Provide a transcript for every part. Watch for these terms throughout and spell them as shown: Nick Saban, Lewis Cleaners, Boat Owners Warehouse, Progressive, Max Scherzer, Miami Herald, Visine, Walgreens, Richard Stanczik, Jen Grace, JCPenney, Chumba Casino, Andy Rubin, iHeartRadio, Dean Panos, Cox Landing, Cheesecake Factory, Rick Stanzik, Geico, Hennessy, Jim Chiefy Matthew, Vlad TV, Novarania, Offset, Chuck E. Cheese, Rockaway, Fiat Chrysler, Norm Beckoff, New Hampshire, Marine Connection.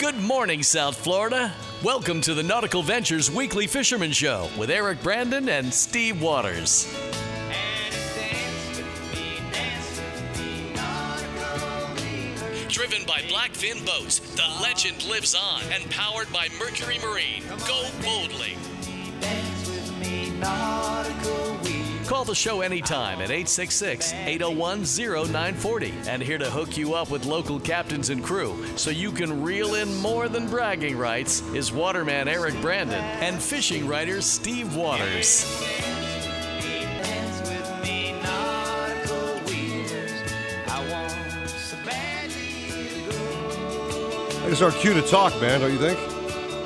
Good morning, South Florida. Welcome to the Nautical Ventures Weekly Fisherman Show with Eric Brandon and Steve Waters. Driven by Blackfin Boats, the legend lives on, and powered by Mercury Marine. Go boldly. Call the show anytime at 866-801-0940. And here to hook you up with local captains and crew so you can reel in more than bragging rights is waterman Eric Brandon and fishing writer Steve Waters. It's our cue to talk, man, don't you think?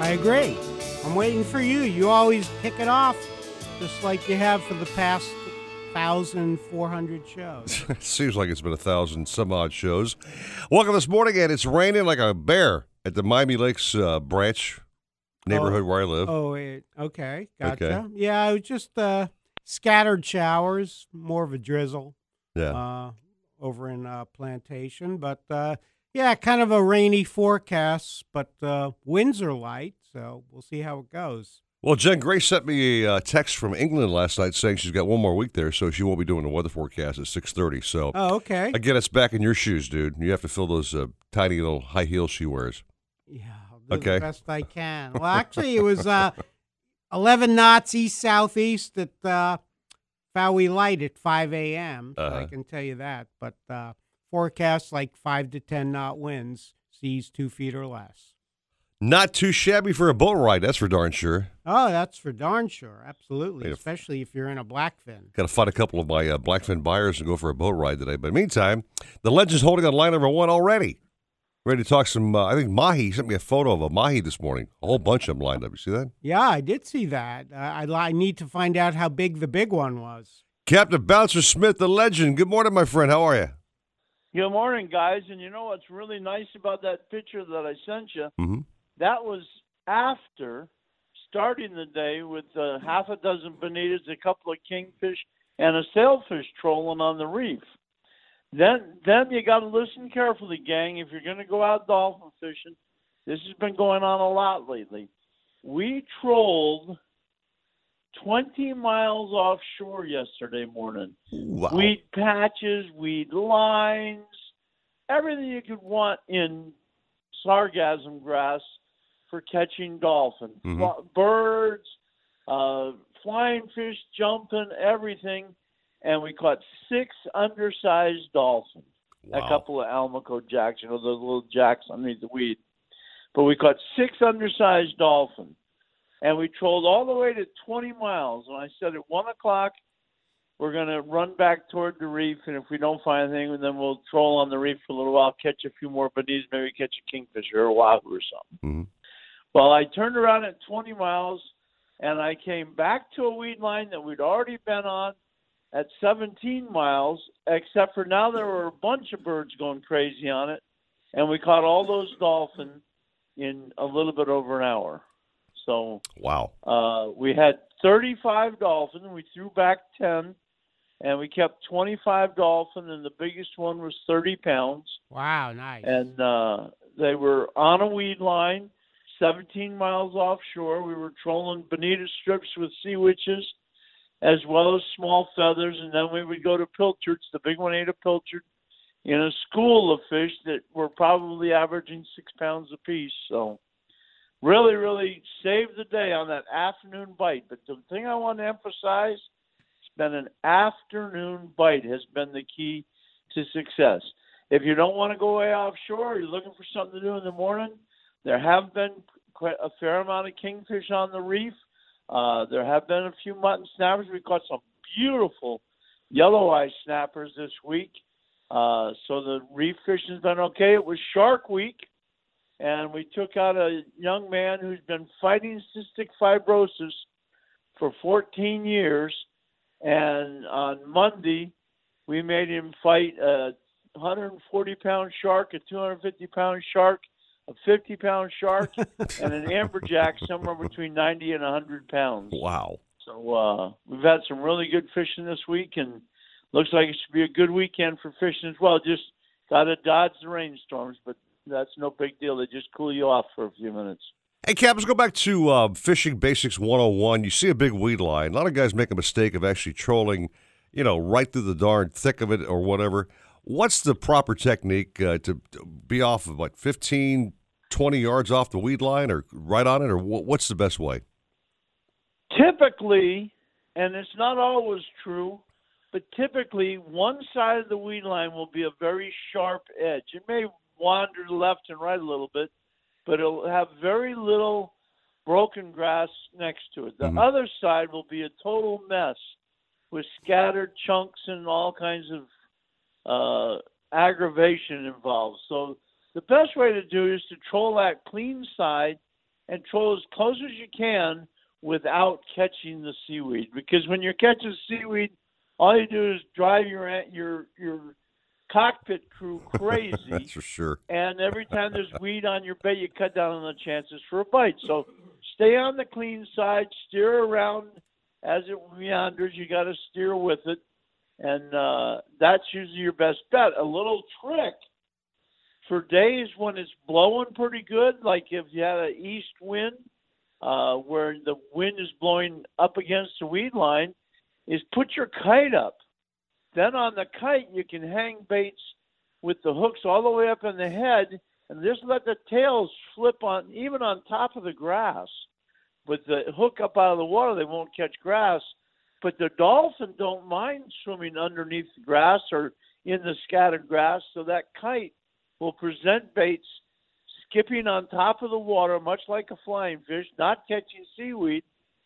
I agree. I'm waiting for you. You always pick it off, just like you have for the past 1,400 shows. Seems like it's been 1,000-some-odd shows. Welcome this morning, and it's raining like a bear at the Miami Lakes branch neighborhood where I live. Okay. Gotcha. Okay. Yeah, it was just scattered showers, more of a drizzle over in Plantation, but... yeah, kind of a rainy forecast, but winds are light, so we'll see how it goes. Well, Jen Grace sent me a text from England last night saying she's got one more week there, so she won't be doing the weather forecast at 6:30. So, okay. Again, it's back in your shoes, dude. You have to fill those tiny little high heels she wears. Yeah, I'll do the best I can. Well, actually, it was 11 knots east-southeast at Fowey Light at 5 a.m., so I can tell you that, but... forecast like 5 to 10 knot winds, seas 2 feet or less. Not too shabby for a boat ride, that's for darn sure. Oh, that's for darn sure, absolutely, especially if you're in a blackfin. Got to find a couple of my blackfin buyers and go for a boat ride today. But meantime, the legend's holding on line number one already. Ready to talk some, I think mahi. He sent me a photo of a mahi this morning. A whole bunch of them lined up. You see that? Yeah, I did see that. I need to find out how big the big one was. Captain Bouncer Smith, the legend. Good morning, my friend. How are you? Good morning, guys. And you know what's really nice about that picture that I sent you? Mm-hmm. That was after starting the day with half a dozen bonitas, a couple of kingfish, and a sailfish trolling on the reef. Then you got to listen carefully, gang. If you're going to go out dolphin fishing, this has been going on a lot lately. We trolled 20 miles offshore yesterday morning. Wow. Weed patches, weed lines, everything you could want in sargassum grass for catching dolphin. Mm-hmm. Birds, flying fish, jumping, everything. And we caught 6 undersized dolphins. Wow. A couple of Almaco jacks, you know, those little jacks underneath the weed. But we caught 6 undersized dolphins. And we trolled all the way to 20 miles. And I said at 1 o'clock, we're going to run back toward the reef. And if we don't find anything, then we'll troll on the reef for a little while, catch a few more bonitas, maybe catch a kingfisher or a wahoo or something. Mm-hmm. Well, I turned around at 20 miles, and I came back to a weed line that we'd already been on at 17 miles, except for now there were a bunch of birds going crazy on it. And we caught all those dolphins in a little bit over an hour. So wow, we had 35 dolphins. We threw back 10, and we kept 25 dolphins, and the biggest one was 30 pounds. Wow, nice. And they were on a weed line, 17 miles offshore. We were trolling bonita strips with sea witches, as well as small feathers, and then we would go to pilchards. The big one ate a pilchard in a school of fish that were probably averaging 6 pounds apiece, so... Really, really saved the day on that afternoon bite. But the thing I want to emphasize, it's been an afternoon bite has been the key to success. If you don't want to go way offshore, you're looking for something to do in the morning, there have been quite a fair amount of kingfish on the reef. There have been a few mutton snappers. We caught some beautiful yellow-eye snappers this week. So the reef fishing's been okay. It was Shark Week, and we took out a young man who's been fighting cystic fibrosis for 14 years, and on Monday we made him fight a 140-pound shark, a 250-pound shark, a 50-pound shark, and an amberjack somewhere between 90 and 100 pounds. Wow. So we've had some really good fishing this week, and looks like it should be a good weekend for fishing as well. Just got to dodge the rainstorms, but that's no big deal. They just cool you off for a few minutes. Hey, Cap, let's go back to Fishing Basics 101. You see a big weed line. A lot of guys make a mistake of actually trolling, you know, right through the darn thick of it or whatever. What's the proper technique to be off of, what, 15, 20 yards off the weed line or right on it, or what's the best way? Typically, and it's not always true, but typically one side of the weed line will be a very sharp edge. It may wander left and right a little bit, but it'll have very little broken grass next to it. The other side will be a total mess with scattered chunks and all kinds of aggravation involved. So the best way to do it is to troll that clean side and troll as close as you can without catching the seaweed. Because when you're catching seaweed, all you do is drive your cockpit crew crazy. That's for sure. And every time there's weed on your bait, you cut down on the chances for a bite. So stay on the clean side, steer around as it meanders. You got to steer with it. And that's usually your best bet. A little trick for days when it's blowing pretty good, like if you had an east wind where the wind is blowing up against the weed line, is put your kite up. Then on the kite, you can hang baits with the hooks all the way up in the head and just let the tails flip on, even on top of the grass. With the hook up out of the water, they won't catch grass. But the dolphin don't mind swimming underneath the grass or in the scattered grass, so that kite will present baits skipping on top of the water, much like a flying fish, not catching seaweed.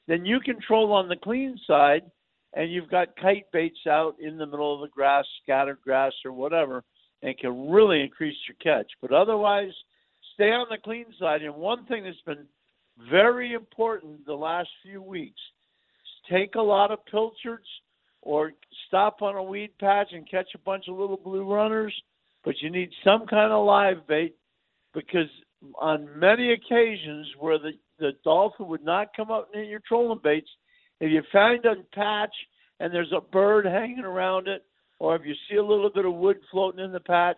Then you control on the clean side, and you've got kite baits out in the middle of the grass, scattered grass or whatever, and can really increase your catch. But otherwise, stay on the clean side. And one thing that's been very important the last few weeks, take a lot of pilchards or stop on a weed patch and catch a bunch of little blue runners, but you need some kind of live bait because on many occasions where the dolphin would not come up near your trolling baits, if you find a patch and there's a bird hanging around it, or if you see a little bit of wood floating in the patch,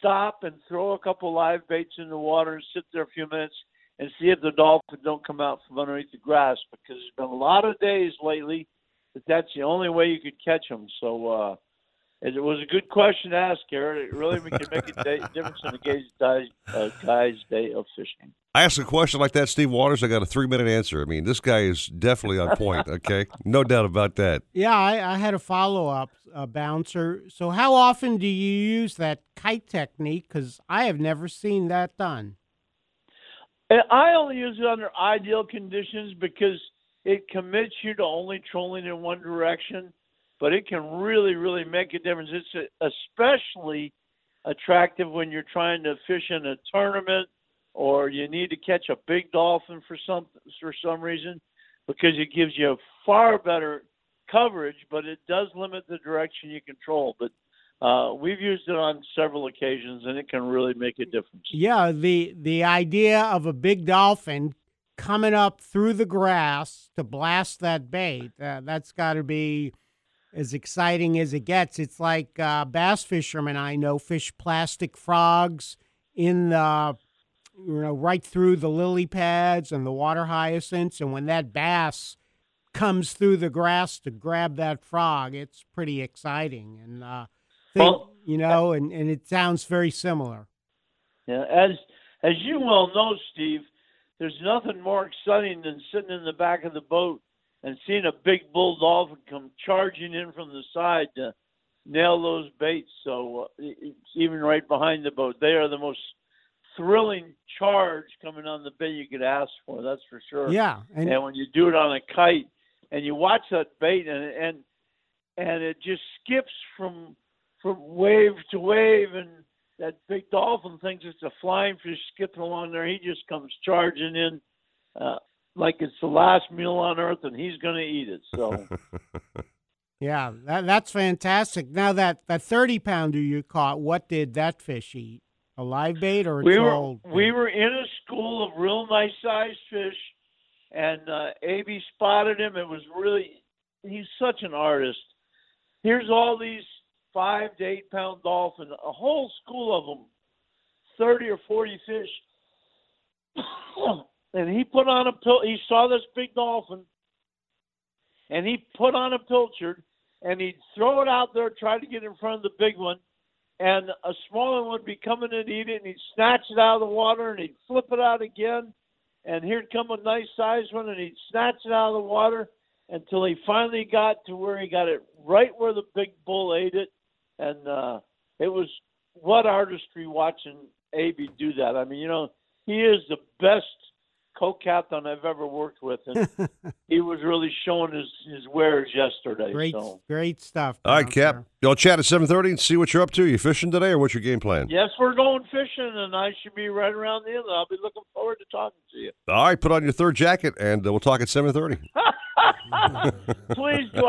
stop and throw a couple live baits in the water and sit there a few minutes and see if the dolphin don't come out from underneath the grass, because there's been a lot of days lately that that's the only way you could catch them. So it was a good question to ask, Garrett. It really can make a difference in the guy's day of fishing. I ask a question like that, Steve Waters, I got a 3-minute answer. I mean, this guy is definitely on point, okay? No doubt about that. Yeah, I had a follow-up, Bouncer. So how often do you use that kite technique? Because I have never seen that done. I only use it under ideal conditions because it commits you to only trolling in one direction, but it can really, really make a difference. It's especially attractive when you're trying to fish in a tournament or you need to catch a big dolphin for some reason, because it gives you far better coverage, but it does limit the direction you control. But we've used it on several occasions, and it can really make a difference. Yeah, the idea of a big dolphin coming up through the grass to blast that bait, that's got to be as exciting as it gets. It's like bass fishermen I know fish plastic frogs in the, right through the lily pads and the water hyacinths, and when that bass comes through the grass to grab that frog, it's pretty exciting. And and it sounds very similar. Yeah, as you well know, Steve, there's nothing more exciting than sitting in the back of the boat and seeing a big bull dolphin come charging in from the side to nail those baits. So it's even right behind the boat. They are the most thrilling charge coming on the bait you could ask for, that's for sure. Yeah. And when you do it on a kite and you watch that bait and it just skips from from wave to wave, and that big dolphin thinks it's a flying fish skipping along there. He just comes charging in like it's the last meal on earth, and he's going to eat it. So, yeah, that's fantastic. Now that 30-pounder you caught, what did that fish eat? A live bait or a troll? We were in a school of real nice-sized fish, and A.B. spotted him. It was really – he's such an artist. Here's all these 5 to 8 pound dolphins, a whole school of them, 30 or 40 fish. And he put on a – he saw this big dolphin, and he put on a pilchard, and he'd throw it out there, try to get in front of the big one, and a smaller one would be coming and eat it, and he'd snatch it out of the water, and he'd flip it out again, and here'd come a nice-sized one, and he'd snatch it out of the water until he finally got to where he got it right where the big bull ate it, and it was what artistry watching A.B. do that. I mean, you know, he is the best co-captain I've ever worked with, and he was really showing his wares yesterday. Great stuff. All right, Cap. Y'all chat at 7:30 and see what you're up to. You fishing today, or what's your game plan? Yes, we're going fishing, and I should be right around the end. I'll be looking forward to talking to you. All right, put on your third jacket, and we'll talk at 7:30. Please do.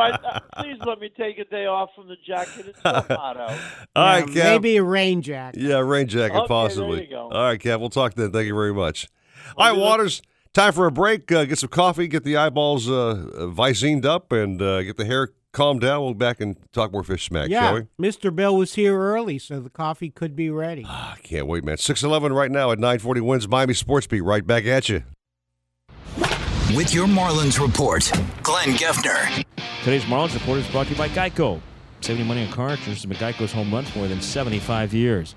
Please let me take a day off from the jacket. It's so hot out. All right, Cap. Maybe a rain jacket. Yeah, rain jacket, okay, possibly. There you go. All right, Cap. We'll talk then. Thank you very much. All right, Waters, time for a break. Get some coffee, get the eyeballs visined up, and get the hair calmed down. We'll be back and talk more fish smack, shall we? Mr. Bill was here early, so the coffee could be ready. I can't wait, man. 6:11 right now at 9:40 wins Miami Sports Beat. Right back at you. With your Marlins Report, Glenn Geffner. Today's Marlins Report is brought to you by Geico. Saving money on car insurance has been Geico's home run for more than 75 years.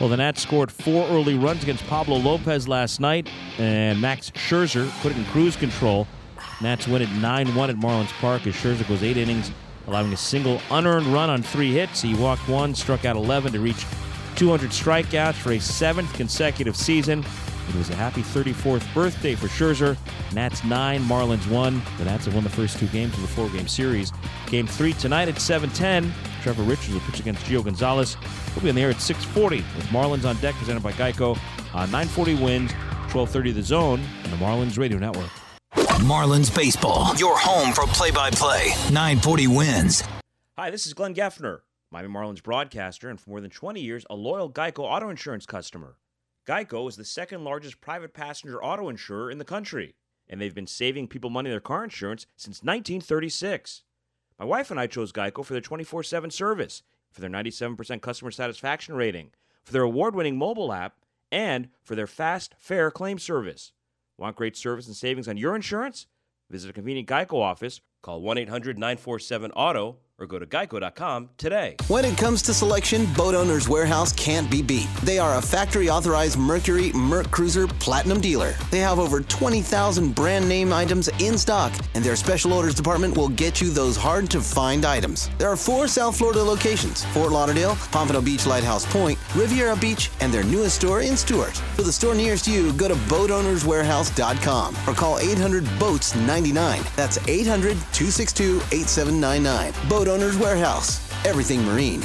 Well, the Nats scored 4 early runs against Pablo Lopez last night, and Max Scherzer put it in cruise control. Nats win at 9-1 at Marlins Park as Scherzer goes 8 innings, allowing a single unearned run on 3 hits. He walked 1, struck out 11 to reach 200 strikeouts for a 7th consecutive season. It was a happy 34th birthday for Scherzer. Nats 9, Marlins 1. The Nats have won the first 2 games of the 4-game series. Game 3 tonight at 7:10. Trevor Richards will pitch against Gio Gonzalez. We'll be on the air at 6:40 with Marlins on Deck, presented by Geico on 940 Wins, 1230 The Zone, and the Marlins Radio Network. Marlins Baseball, your home for play-by-play, 940 Wins. Hi, this is Glenn Geffner, Miami Marlins broadcaster, and for more than 20 years, a loyal Geico auto insurance customer. Geico is the second largest private passenger auto insurer in the country, and they've been saving people money on their car insurance since 1936. My wife and I chose Geico for their 24/7 service, for their 97% customer satisfaction rating, for their award-winning mobile app, and for their fast, fair claim service. Want great service and savings on your insurance? Visit a convenient Geico office, call 1-800-947-AUTO, or go to geico.com today. When it comes to selection, Boat Owners Warehouse can't be beat. They are a factory-authorized Mercury Merc Cruiser Platinum dealer. They have over 20,000 brand-name items in stock, and their special orders department will get you those hard-to-find items. There are 4 South Florida locations, Fort Lauderdale, Pompano Beach, Lighthouse Point, Riviera Beach, and their newest store in Stuart. For the store nearest you, go to boatownerswarehouse.com or call 800-BOATS-99. That's 800-262-8799. Boat Owners Warehouse. Everything Marine.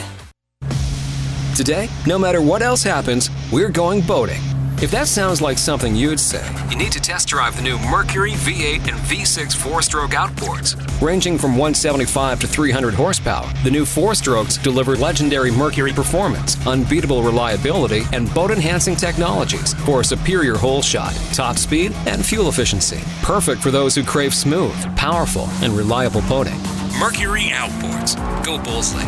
Today, no matter what else happens, we're going boating. If that sounds like something you'd say, you need to test drive the new Mercury V8 and V6 four-stroke outboards. Ranging from 175 to 300 horsepower, the new four-strokes deliver legendary Mercury performance, unbeatable reliability, and boat-enhancing technologies for a superior hole shot, top speed, and fuel efficiency. Perfect for those who crave smooth, powerful, and reliable boating. Mercury Outboards. Go boldly.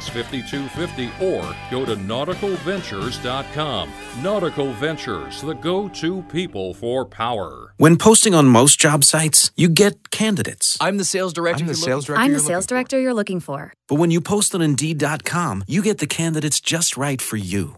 866-5250 or go to nauticalventures.com. Nautical Ventures, the go-to people for power. When posting on most job sites, you get candidates. I'm the sales director you're looking for. But when you post on Indeed.com, you get the candidates just right for you.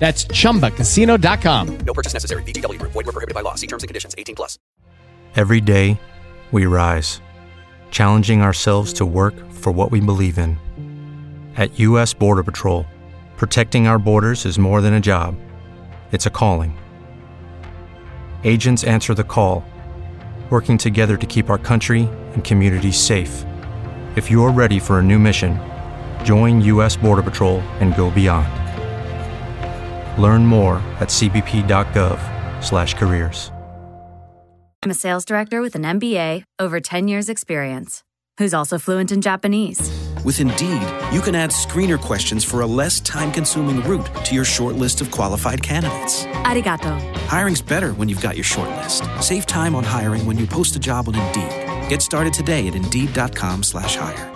That's ChumbaCasino.com. No purchase necessary. VGW Group. Void where prohibited by law. See terms and conditions. 18+. Every day, we rise, challenging ourselves to work for what we believe in. At U.S. Border Patrol, protecting our borders is more than a job. It's a calling. Agents answer the call, working together to keep our country and communities safe. If you're ready for a new mission, join U.S. Border Patrol and go beyond. Learn more at cbp.gov/careers. I'm a sales director with an MBA, over 10 years experience, who's also fluent in Japanese. With Indeed, you can add screener questions for a less time-consuming route to your short list of qualified candidates. Arigato. Hiring's better when you've got your short list. Save time on hiring when you post a job on Indeed. Get started today at Indeed.com/hire.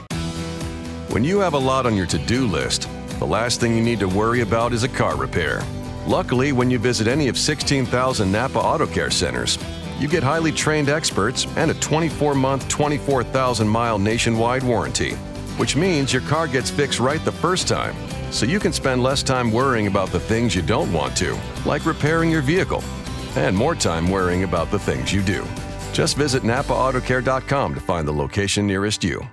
When you have a lot on your to-do list, the last thing you need to worry about is a car repair. Luckily, when you visit any of 16,000 Napa Auto Care Centers, you get highly trained experts and a 24-month, 24,000-mile nationwide warranty, which means your car gets fixed right the first time, so you can spend less time worrying about the things you don't want to, like repairing your vehicle, and more time worrying about the things you do. Just visit NapaAutoCare.com to find the location nearest you.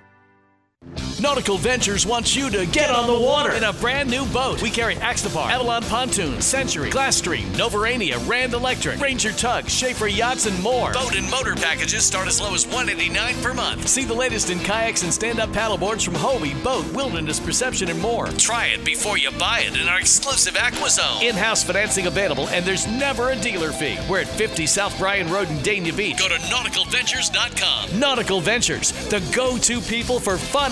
Nautical Ventures wants you to get on the water in a brand new boat. We carry Axtapar, Avalon Pontoon, Century, Glassstream, Novarania, Rand Electric, Ranger Tug, Schaefer Yachts, and more. Boat and motor packages start as low as $189 per month. See the latest in kayaks and stand-up paddleboards from Hobie, Boat, Wilderness Perception, and more. Try it before you buy it in our exclusive Aqua Zone. In-house financing available, and there's never a dealer fee. We're at 50 South Bryan Road in Dania Beach. Go to nauticalventures.com. Nautical Ventures, the go-to people for fun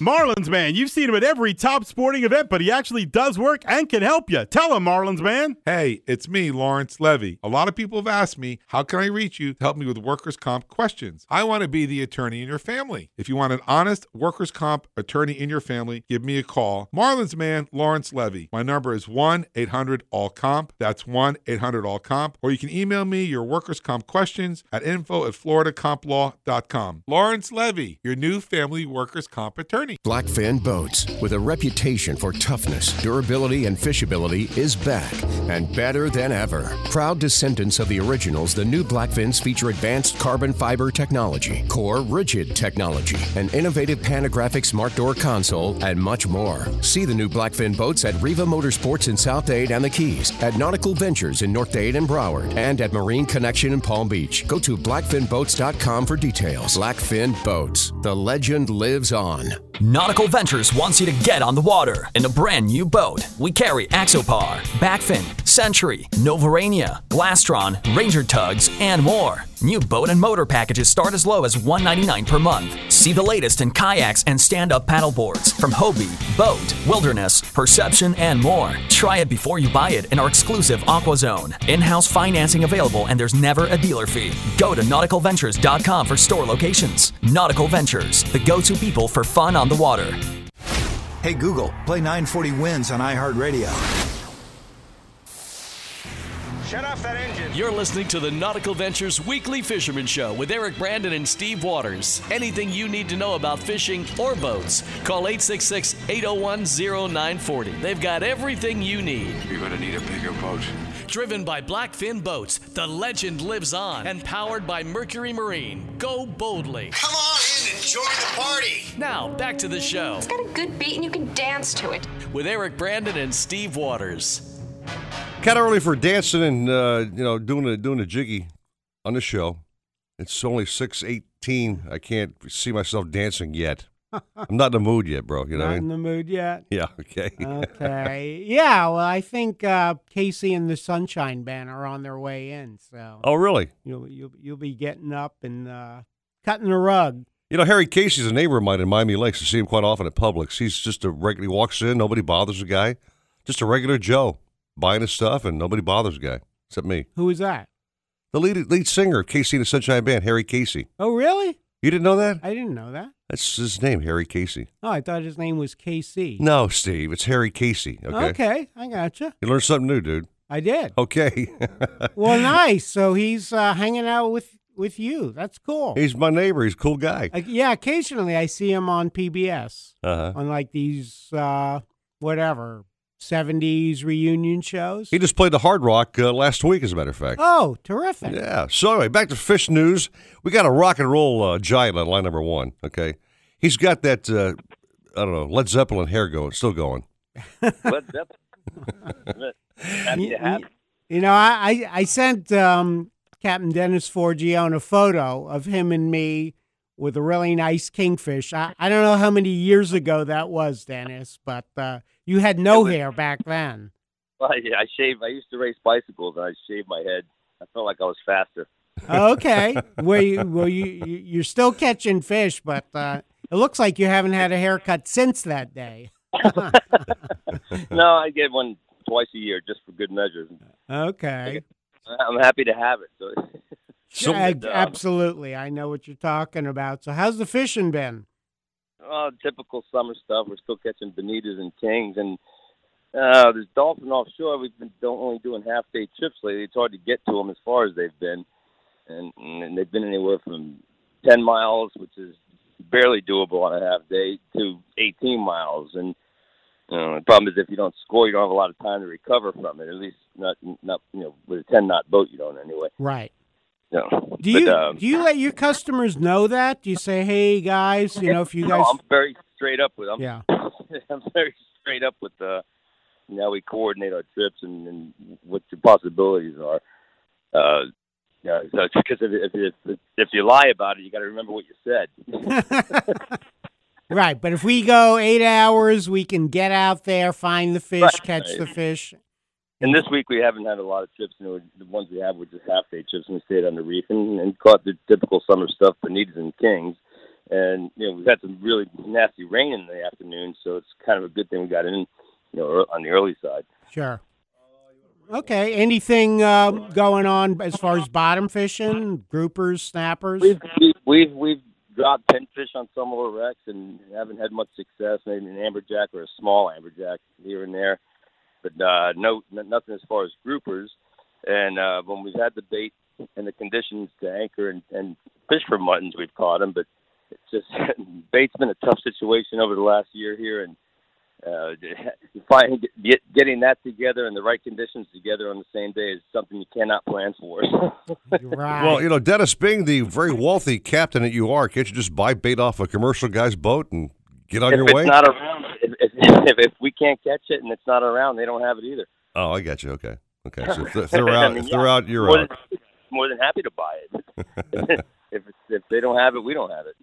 Marlins Man, you've seen him at every top sporting event, but he actually does work and can help you. Tell him, Marlins Man. Hey, it's me, Lawrence Levy. A lot of people have asked me, how can I reach you to help me with workers' comp questions? I want to be the attorney in your family. If you want an honest workers' comp attorney in your family, give me a call. Marlins Man, Lawrence Levy. My number is 1-800-ALL-COMP. That's 1-800-ALL-COMP. Or you can email me your workers' comp questions at info@floridaCompLaw.com. Lawrence Levy, your new family workers' comp attorney. Blackfin Boats, with a reputation for toughness, durability, and fishability, is back and better than ever. Proud descendants of the originals, the new Blackfins feature advanced carbon fiber technology, core rigid technology, an innovative panographic smart door console, and much more. See the new Blackfin Boats at Riva Motorsports in Southdade and the Keys, at Nautical Ventures in Northdade and Broward, and at Marine Connection in Palm Beach. Go to blackfinboats.com for details. Blackfin Boats, the legend lives on. Nautical Ventures wants you to get on the water in a brand new boat. We carry Axopar, Backfin, Century, Novarania, Glastron, Ranger Tugs, and more. New boat and motor packages start as low as $199 per month. See the latest in kayaks and stand-up paddleboards from Hobie, Boat, Wilderness, Perception, and more. Try it before you buy it in our exclusive AquaZone. In-house financing available, and there's never a dealer fee. Go to nauticalventures.com for store locations. Nautical Ventures, the go-to people for fun on the water. Hey Google, play 940 Winds on iHeartRadio. Shut off that engine. You're listening to the Nautical Ventures Weekly Fisherman Show with Eric Brandon and Steve Waters. Anything you need to know about fishing or boats, call 866-801-0940. They've got everything you need. You're going to need a bigger boat. Driven by Blackfin Boats, the legend lives on, and powered by Mercury Marine. Go boldly. Come on in and join the party. Now, back to the show. It's got a good beat and you can dance to it. With Eric Brandon and Steve Waters. Kind of early for dancing and, doing a jiggy on the show. It's only 6:18. I can't see myself dancing yet. I'm not in the mood yet, bro. You know what I mean? Not in the mood yet. Yeah, okay. Okay. Yeah, well, I think Casey and the Sunshine Band are on their way in. So. Oh, really? You'll be getting up and cutting the rug. You know, Harry Casey's a neighbor of mine in Miami Lakes. I see him quite often at Publix. He's just a regular. He walks in, nobody bothers the guy. Just a regular Joe buying his stuff, and nobody bothers the guy except me. Who is that? The lead singer of Casey and the Sunshine Band, Harry Casey. Oh, really? You didn't know that? I didn't know that. That's his name, Harry Casey. Oh, I thought his name was KC. No, Steve, it's Harry Casey. Okay, I gotcha. You learned something new, dude. I did. Okay. Well, nice. So he's hanging out with you. That's cool. He's my neighbor. He's a cool guy. Yeah, occasionally I see him on PBS on like these, 70s reunion shows. He just played the Hard Rock last week, as a matter of fact. Oh, terrific. Yeah. So anyway, back to fish news. We got a rock and roll giant on line number one, okay? He's got that, Led Zeppelin hair still going. Led Zeppelin? I sent Captain Dennis Forgione a photo of him and me with a really nice kingfish. I don't know how many years ago that was, Dennis, but you had hair back then. Well, yeah, I shaved. I used to race bicycles, and I shaved my head. I felt like I was faster. Okay. You're still catching fish, but it looks like you haven't had a haircut since that day. No, I get one twice a year just for good measure. Okay. I'm happy to have it, so... absolutely. I know what you're talking about. So how's the fishing been? Oh, typical summer stuff. We're still catching bonitas and kings. And there's dolphin offshore. We've been only doing half-day trips lately. It's hard to get to them as far as they've been. And they've been anywhere from 10 miles, which is barely doable on a half-day, to 18 miles. And the problem is if you don't score, you don't have a lot of time to recover from it, at least not with a 10-knot boat you don't anyway. Right. No. Do you let your customers know that? Do you say, "Hey guys, if you guys..." No, I'm very straight up with them. Yeah. I'm very straight up with how we coordinate our trips and what the possibilities are. Because if you lie about it, you got to remember what you said. Right, but if we go 8 hours, we can get out there, find the fish, catch the fish. And this week we haven't had a lot of trips. The ones we had were just half-day trips, and we stayed on the reef and caught the typical summer stuff, bonitas and kings. And, we've had some really nasty rain in the afternoon, so it's kind of a good thing we got in, on the early side. Sure. Okay, anything going on as far as bottom fishing, groupers, snappers? We've dropped pinfish on some of our wrecks and haven't had much success, maybe an amberjack or a small amberjack here and there. But nothing as far as groupers. And when we've had the bait and the conditions to anchor and fish for muttons, we've caught them. But it's just bait's been a tough situation over the last year here. And getting that together and the right conditions together on the same day is something you cannot plan for. Right. Well, Dennis, being the very wealthy captain that you are, can't you just buy bait off a commercial guy's boat and get on your way? It's not around. If we can't catch it and it's not around, they don't have it either. Oh, I got you. Okay. So if they're out, you're more out. More than happy to buy it. If they don't have it, we don't have it.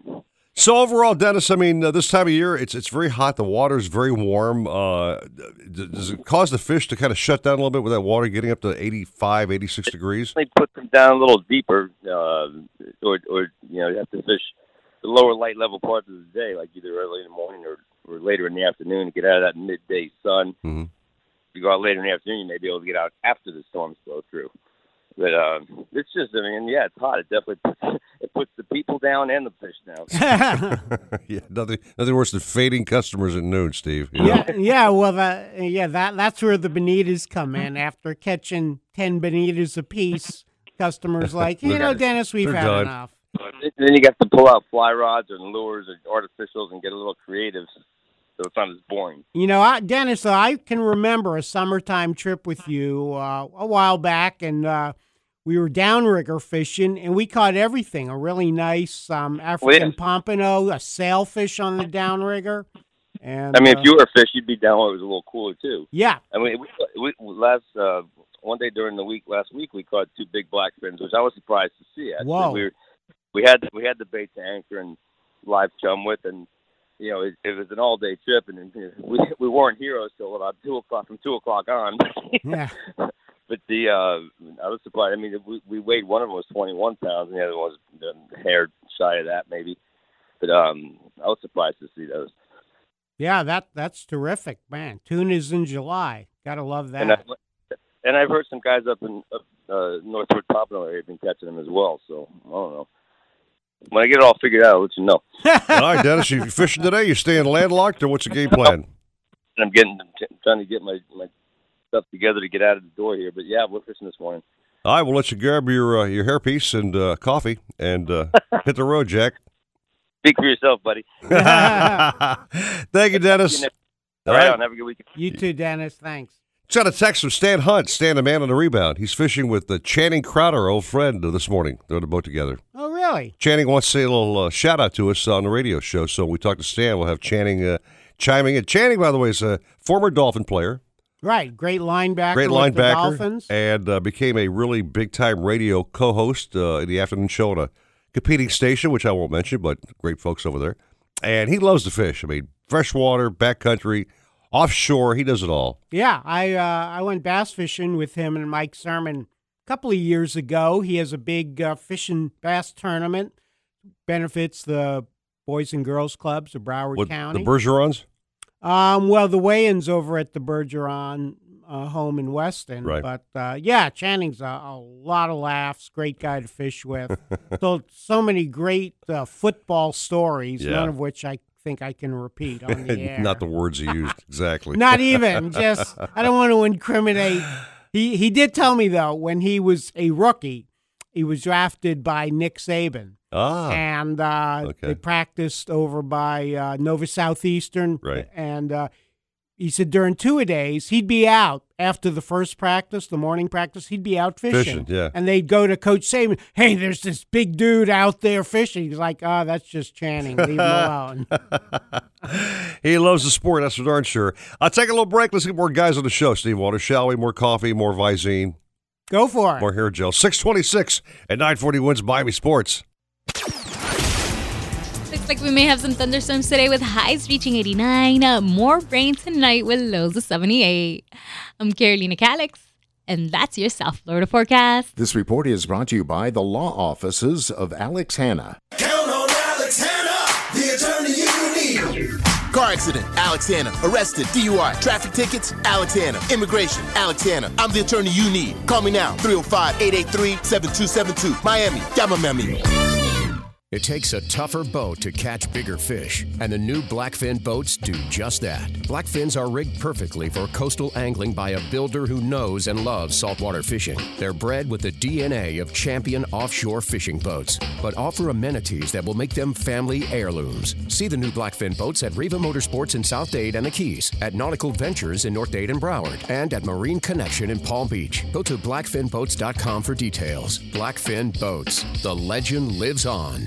So overall, Dennis, I mean, this time of year, it's very hot. The water's very warm. Does it cause the fish to kind of shut down a little bit with that water getting up to 85, 86 degrees? They put them down a little deeper, or you know, you have to fish the lower light level parts of the day, like either early in the morning or later in the afternoon to get out of that midday sun. Mm-hmm. If you go out later in the afternoon, you may be able to get out after the storms blow through. But it's just, I mean, yeah, it's hot. It definitely puts the people down and the fish down. Yeah, nothing worse than fading customers at noon, Steve. You know? Yeah. Well, that's where the bonitas come in. After catching 10 bonitas apiece, customers like, you know, Dennis, we've had enough. And then you got to pull out fly rods and lures and artificials and get a little creative. So it's not as boring. You know, Dennis, I can remember a summertime trip with you a while back, and we were downrigger fishing, and we caught everything. A really nice African pompano, a sailfish on the downrigger. And I mean, if you were a fish, you'd be down where it was a little cooler, too. Yeah. I mean, we one day during the week, last week, we caught two big blackfins, which I was surprised to see, actually. Whoa. We had the bait to anchor and live chum with, and, you know, it was an all-day trip, and we weren't heroes till about 2 o'clock, from 2 o'clock on. Yeah. But I was surprised. I mean, we weighed, one of them was 21 pounds, and the other one was a hair shy of that, maybe. But I was surprised to see those. Yeah, that's terrific, man. Tuna's in July. Gotta love that. And I've heard some guys up in Northwood Pompano area have been catching them as well. So I don't know. When I get it all figured out, I'll let you know. All right, Dennis, you fishing today? You staying landlocked, or what's the game plan? I'm trying to get my stuff together to get out of the door here. But, yeah, we're fishing this morning. All right, we'll let you grab your hairpiece and coffee and hit the road, Jack. Speak for yourself, buddy. Thank you, Dennis. All right, have a good weekend. You too, Dennis. Thanks. Just got a text from Stan Hunt, Stan the man on the rebound. He's fishing with Channing Crowder, old friend, this morning. They're on the boat together. Oh, really? Channing wants to say a little shout-out to us on the radio show, so when we talk to Stan, we'll have Channing chiming in. Channing, by the way, is a former Dolphin player. Right, great linebacker. Great linebacker, with the Dolphins. And became a really big-time radio co-host in the afternoon show on a competing station, which I won't mention, but great folks over there. And he loves to fish. I mean, freshwater, backcountry, offshore, he does it all. Yeah, I went bass fishing with him and Mike Sermon a couple of years ago. He has a big fishing bass tournament, benefits the Boys and Girls Clubs of Broward County. The Bergerons? The weigh-in's over at the Bergeron home in Weston. Right. But, yeah, Channing's a lot of laughs, great guy to fish with. so many great football stories, yeah. None of which I think I can repeat on the air. Not the words he used, exactly. Not even, just, I don't want to incriminate. He did tell me, though, when he was a rookie, he was drafted by Nick Saban. Ah. And They practiced over by Nova Southeastern. Right. And he said during two-a-days, he'd be out after the first practice, the morning practice, he'd be out fishing. Yeah. And they'd go to Coach Saban, hey, there's this big dude out there fishing. He's like, that's just Channing. Leave him alone. He loves the sport. That's for darn sure. I'll take a little break. Let's get more guys on the show, Steve Waters, shall we? More coffee, more Visine. Go for it. More hair gel. 6:26 at 9:40 wins Miami Sports. Looks like we may have some thunderstorms today with highs reaching 89. More rain tonight with lows of 78. I'm Carolina Calix, and that's your South Florida forecast. This report is brought to you by the law offices of Alex Hanna. Count on Alex Hanna, the attorney you need. Car accident, Alex Hanna. Arrested, DUI. Traffic tickets, Alex Hanna. Immigration, Alex Hanna. I'm the attorney you need. Call me now, 305-883-7272. Miami, llámame. It takes a tougher boat to catch bigger fish, and the new Blackfin boats do just that. Blackfins are rigged perfectly for coastal angling by a builder who knows and loves saltwater fishing. They're bred with the DNA of champion offshore fishing boats, but offer amenities that will make them family heirlooms. See the new Blackfin boats at Riva Motorsports in South Dade and the Keys, at Nautical Ventures in North Dade and Broward, and at Marine Connection in Palm Beach. Go to blackfinboats.com for details. Blackfin Boats. The legend lives on.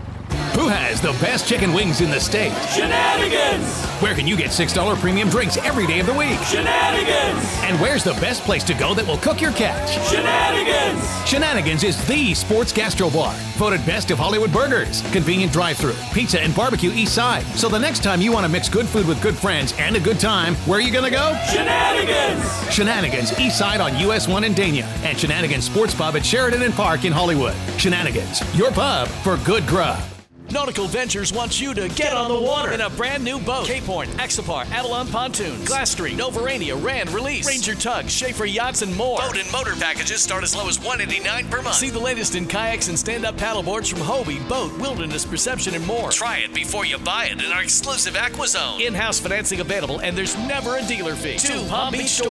Who has the best chicken wings in the state? Shenanigans! Where can you get $6 premium drinks every day of the week? Shenanigans! And where's the best place to go that will cook your catch? Shenanigans! Shenanigans is the sports gastro bar, voted best of Hollywood burgers, convenient drive-thru, pizza and barbecue east side. So the next time you want to mix good food with good friends and a good time, where are you going to go? Shenanigans! Shenanigans east side on US 1 in Dania and Shenanigans Sports Pub at Sheridan and Park in Hollywood. Shenanigans, your pub for good grub. Nautical Ventures wants you to get on the water in a brand new boat. Cape Horn, Axopar, Avalon Pontoons, Glass Street, Novarania, Rand, Release, Ranger Tug, Schaefer Yachts, and more. Boat and motor packages start as low as $189 per month. See the latest in kayaks and stand-up paddleboards from Hobie, Boat, Wilderness, Perception, and more. Try it before you buy it in our exclusive AquaZone. In-house financing available, and there's never a dealer fee. To Palm Beach Shore.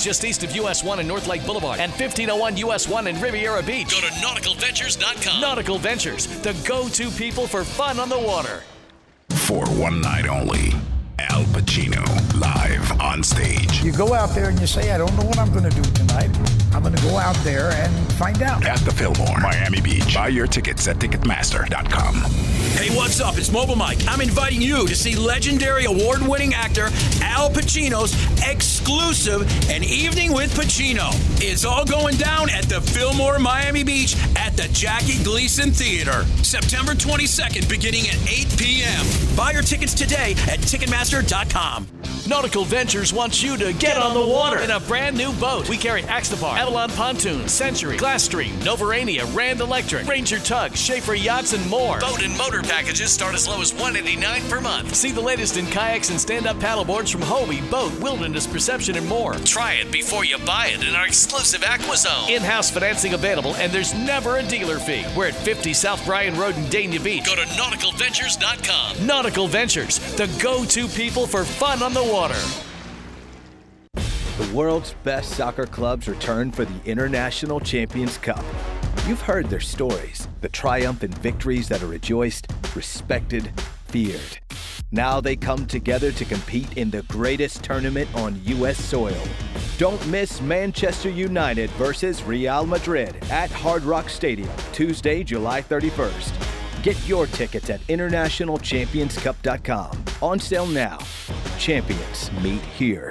Just east of US 1 and North Lake Boulevard and 1501 US 1 in Riviera Beach. Go to nauticalventures.com. Nautical Ventures, the go-to people for fun on the water. For one night only, Al Pacino, live on stage. You go out there and you say, I don't know what I'm going to do tonight. I'm going to go out there and find out. At the Fillmore, Miami Beach. Buy your tickets at Ticketmaster.com. Hey, what's up? It's Mobile Mike. I'm inviting you to see legendary award-winning actor Al Pacino's exclusive An Evening with Pacino. It's all going down at the Fillmore, Miami Beach at the Jackie Gleason Theater. September 22nd, beginning at 8 p.m. Buy your tickets today at Ticketmaster.com. Nautical Ventures wants you to get on the water in a brand new boat. We carry Axtapar, Avalon Pontoon, Century, Glass Stream, Novarania, Rand Electric, Ranger Tug, Schaefer Yachts, and more. Boat and motor packages start as low as $189 per month. See the latest in kayaks and stand-up paddleboards from Hobie, Boat, Wilderness, Perception, and more. Try it before you buy it in our exclusive AquaZone. In-house financing available, and there's never a dealer fee. We're at 50 South Bryan Road in Dania Beach. Go to nauticalventures.com. Nautical Ventures, the go-to people for fun on the water. The world's best soccer clubs return for the International Champions Cup. You've heard their stories, the triumphant victories that are rejoiced, respected, feared. Now they come together to compete in the greatest tournament on U.S. soil. Don't miss Manchester United versus Real Madrid at Hard Rock Stadium, Tuesday, July 31st. Get your tickets at internationalchampionscup.com. On sale now. Champions meet here.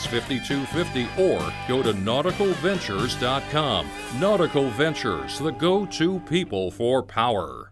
or go to nauticalventures.com. Nautical Ventures, the go-to people for power.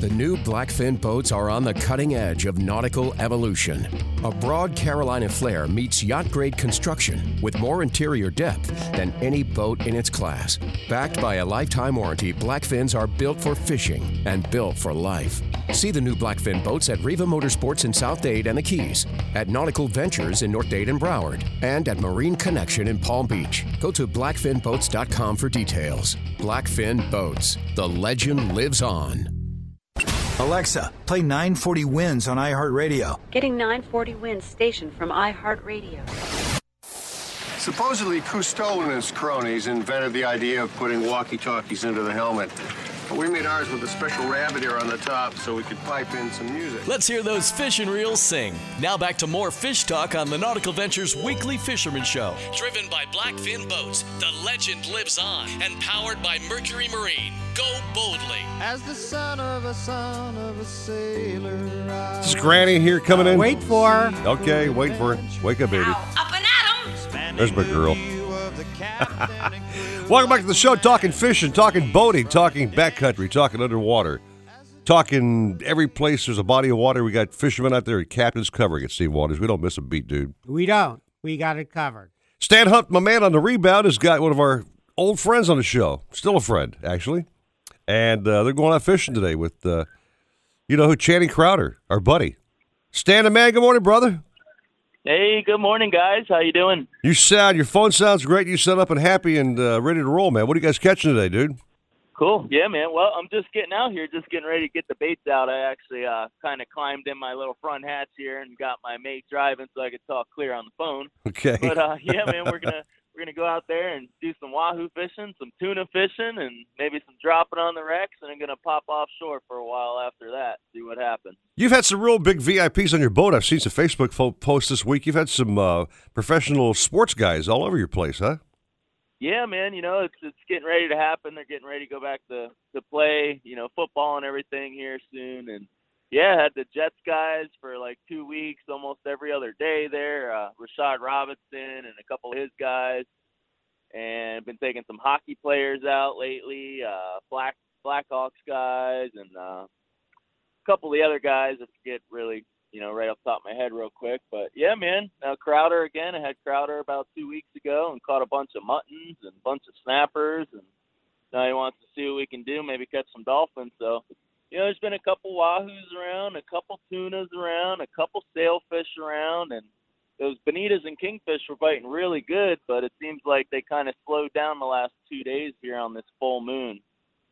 The new Blackfin boats are on the cutting edge of nautical evolution. A broad Carolina flare meets yacht-grade construction with more interior depth than any boat in its class. Backed by a lifetime warranty, Blackfins are built for fishing and built for life. See the new Blackfin boats at Riva Motorsports in South Dade and the Keys, at Nautical Ventures in North Dade and Broward, and at Marine Connection in Palm Beach. Go to blackfinboats.com for details. Blackfin boats. The legend lives on. Alexa, play 940 Winds on iHeartRadio. Getting 940 Winds stationed from iHeartRadio. Supposedly, Cousteau and his cronies invented the idea of putting walkie-talkies into the helmet. But we made ours with a special rabbit ear on the top so we could pipe in some music. Let's hear those fish and reels sing. Now back to more fish talk on the Nautical Ventures Weekly Fisherman Show. Driven by Blackfin Boats, the legend lives on, and powered by Mercury Marine. Go boldly. As the son of a sailor. This is Granny here coming in. Wait for her. Okay, wait for her. Wake up, baby. Ow. Up and at 'em. There's my girl. Welcome back to the show. Talking fishing, talking boating, talking backcountry, talking underwater, talking every place there's a body of water. We got fishermen out there and captains covering it, Steve Waters. We don't miss a beat, dude. We don't. We got it covered. Stan Hunt, my man on the rebound, has got one of our old friends on the show. Still a friend, actually. And they're going out fishing today with, you know who, Channing Crowder, our buddy. Stan the man, good morning, brother. Hey, good morning, guys. How you doing? Your phone sounds great. You set up and happy and ready to roll, man. What are you guys catching today, dude? Cool. Yeah, man. Well, I'm just getting out here, just getting ready to get the baits out. I actually kind of climbed in my little front hatch here and got my mate driving so I could talk clear on the phone. Okay. But, yeah, man, we're gonna go out there and do some wahoo fishing, some tuna fishing, and maybe some dropping on the wrecks, and I'm going to pop offshore for a while after that, see what happens. You've had some real big VIPs on your boat. I've seen some Facebook posts this week. You've had some professional sports guys all over your place, huh? Yeah, man, you know, it's getting ready to happen. They're getting ready to go back to play, you know, football and everything here soon. And, yeah, had the Jets guys for like 2 weeks, almost every other day there. Rashad Robinson and a couple of his guys. And been taking some hockey players out lately, Blackhawks guys, and a couple of the other guys. I forget really, you know, right off the top of my head real quick. But, yeah, man, now Crowder again. I had Crowder about 2 weeks ago and caught a bunch of muttons and a bunch of snappers. And now he wants to see what we can do, maybe catch some dolphins. So, you know, there's been a couple wahoos around, a couple tunas around, a couple sailfish around, and those bonitas and kingfish were biting really good, but it seems like they kind of slowed down the last 2 days here on this full moon.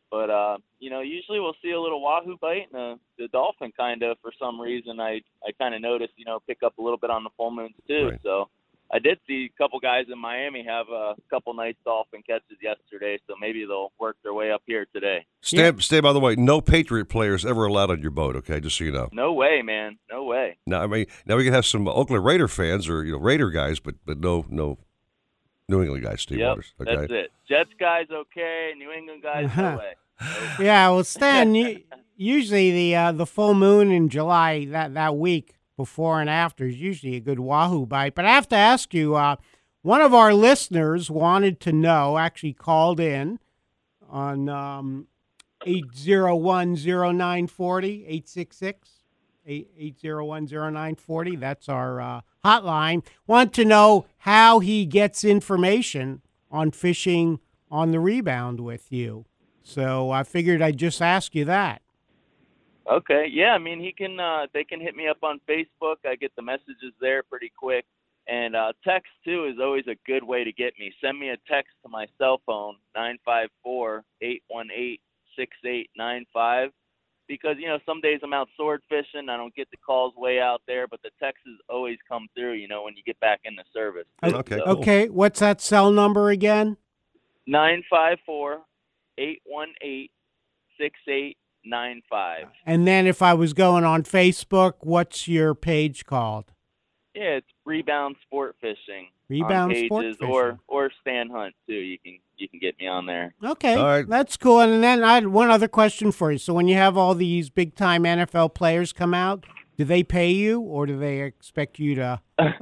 But, you know, usually we'll see a little wahoo bite, and the dolphin kind of, for some reason, I kind of noticed, you know, pick up a little bit on the full moons too. Right. So I did see a couple guys in Miami have a couple nice dolphin catches yesterday, so maybe they'll work their way up here today. Stan, by the way, no Patriot players ever allowed on your boat, okay, just so you know. No way, man. No way. Now, I mean, now we can have some Oakland Raider fans or, you know, Raider guys, but no New England guys, Steve Waters. Okay? That's it. Jets guys, okay. New England guys, no way. Okay. Yeah, well, Stan, usually the full moon in July, that week, before and after is usually a good wahoo bite. But I have to ask you, one of our listeners wanted to know, actually called in on 801-0940, 866-801-0940. That's our hotline. Want to know how he gets information on fishing on the rebound with you. So I figured I'd just ask you that. Okay, yeah, I mean, they can hit me up on Facebook. I get the messages there pretty quick. And text, too, is always a good way to get me. Send me a text to my cell phone, 954-818-6895, because, you know, some days I'm out sword fishing. I don't get the calls way out there, but the texts always come through, you know, when you get back in the service. Okay, so, cool. Okay, what's that cell number again? 954-818-6895. 95. And then if I was going on Facebook, what's your page called? Yeah, it's Rebound Sport Fishing. Rebound Sport Fishing. Or Stan Hunt, too. You can get me on there. Okay, all right. That's cool. And then I had one other question for you. So when you have all these big-time NFL players come out, do they pay you or do they expect you to? Of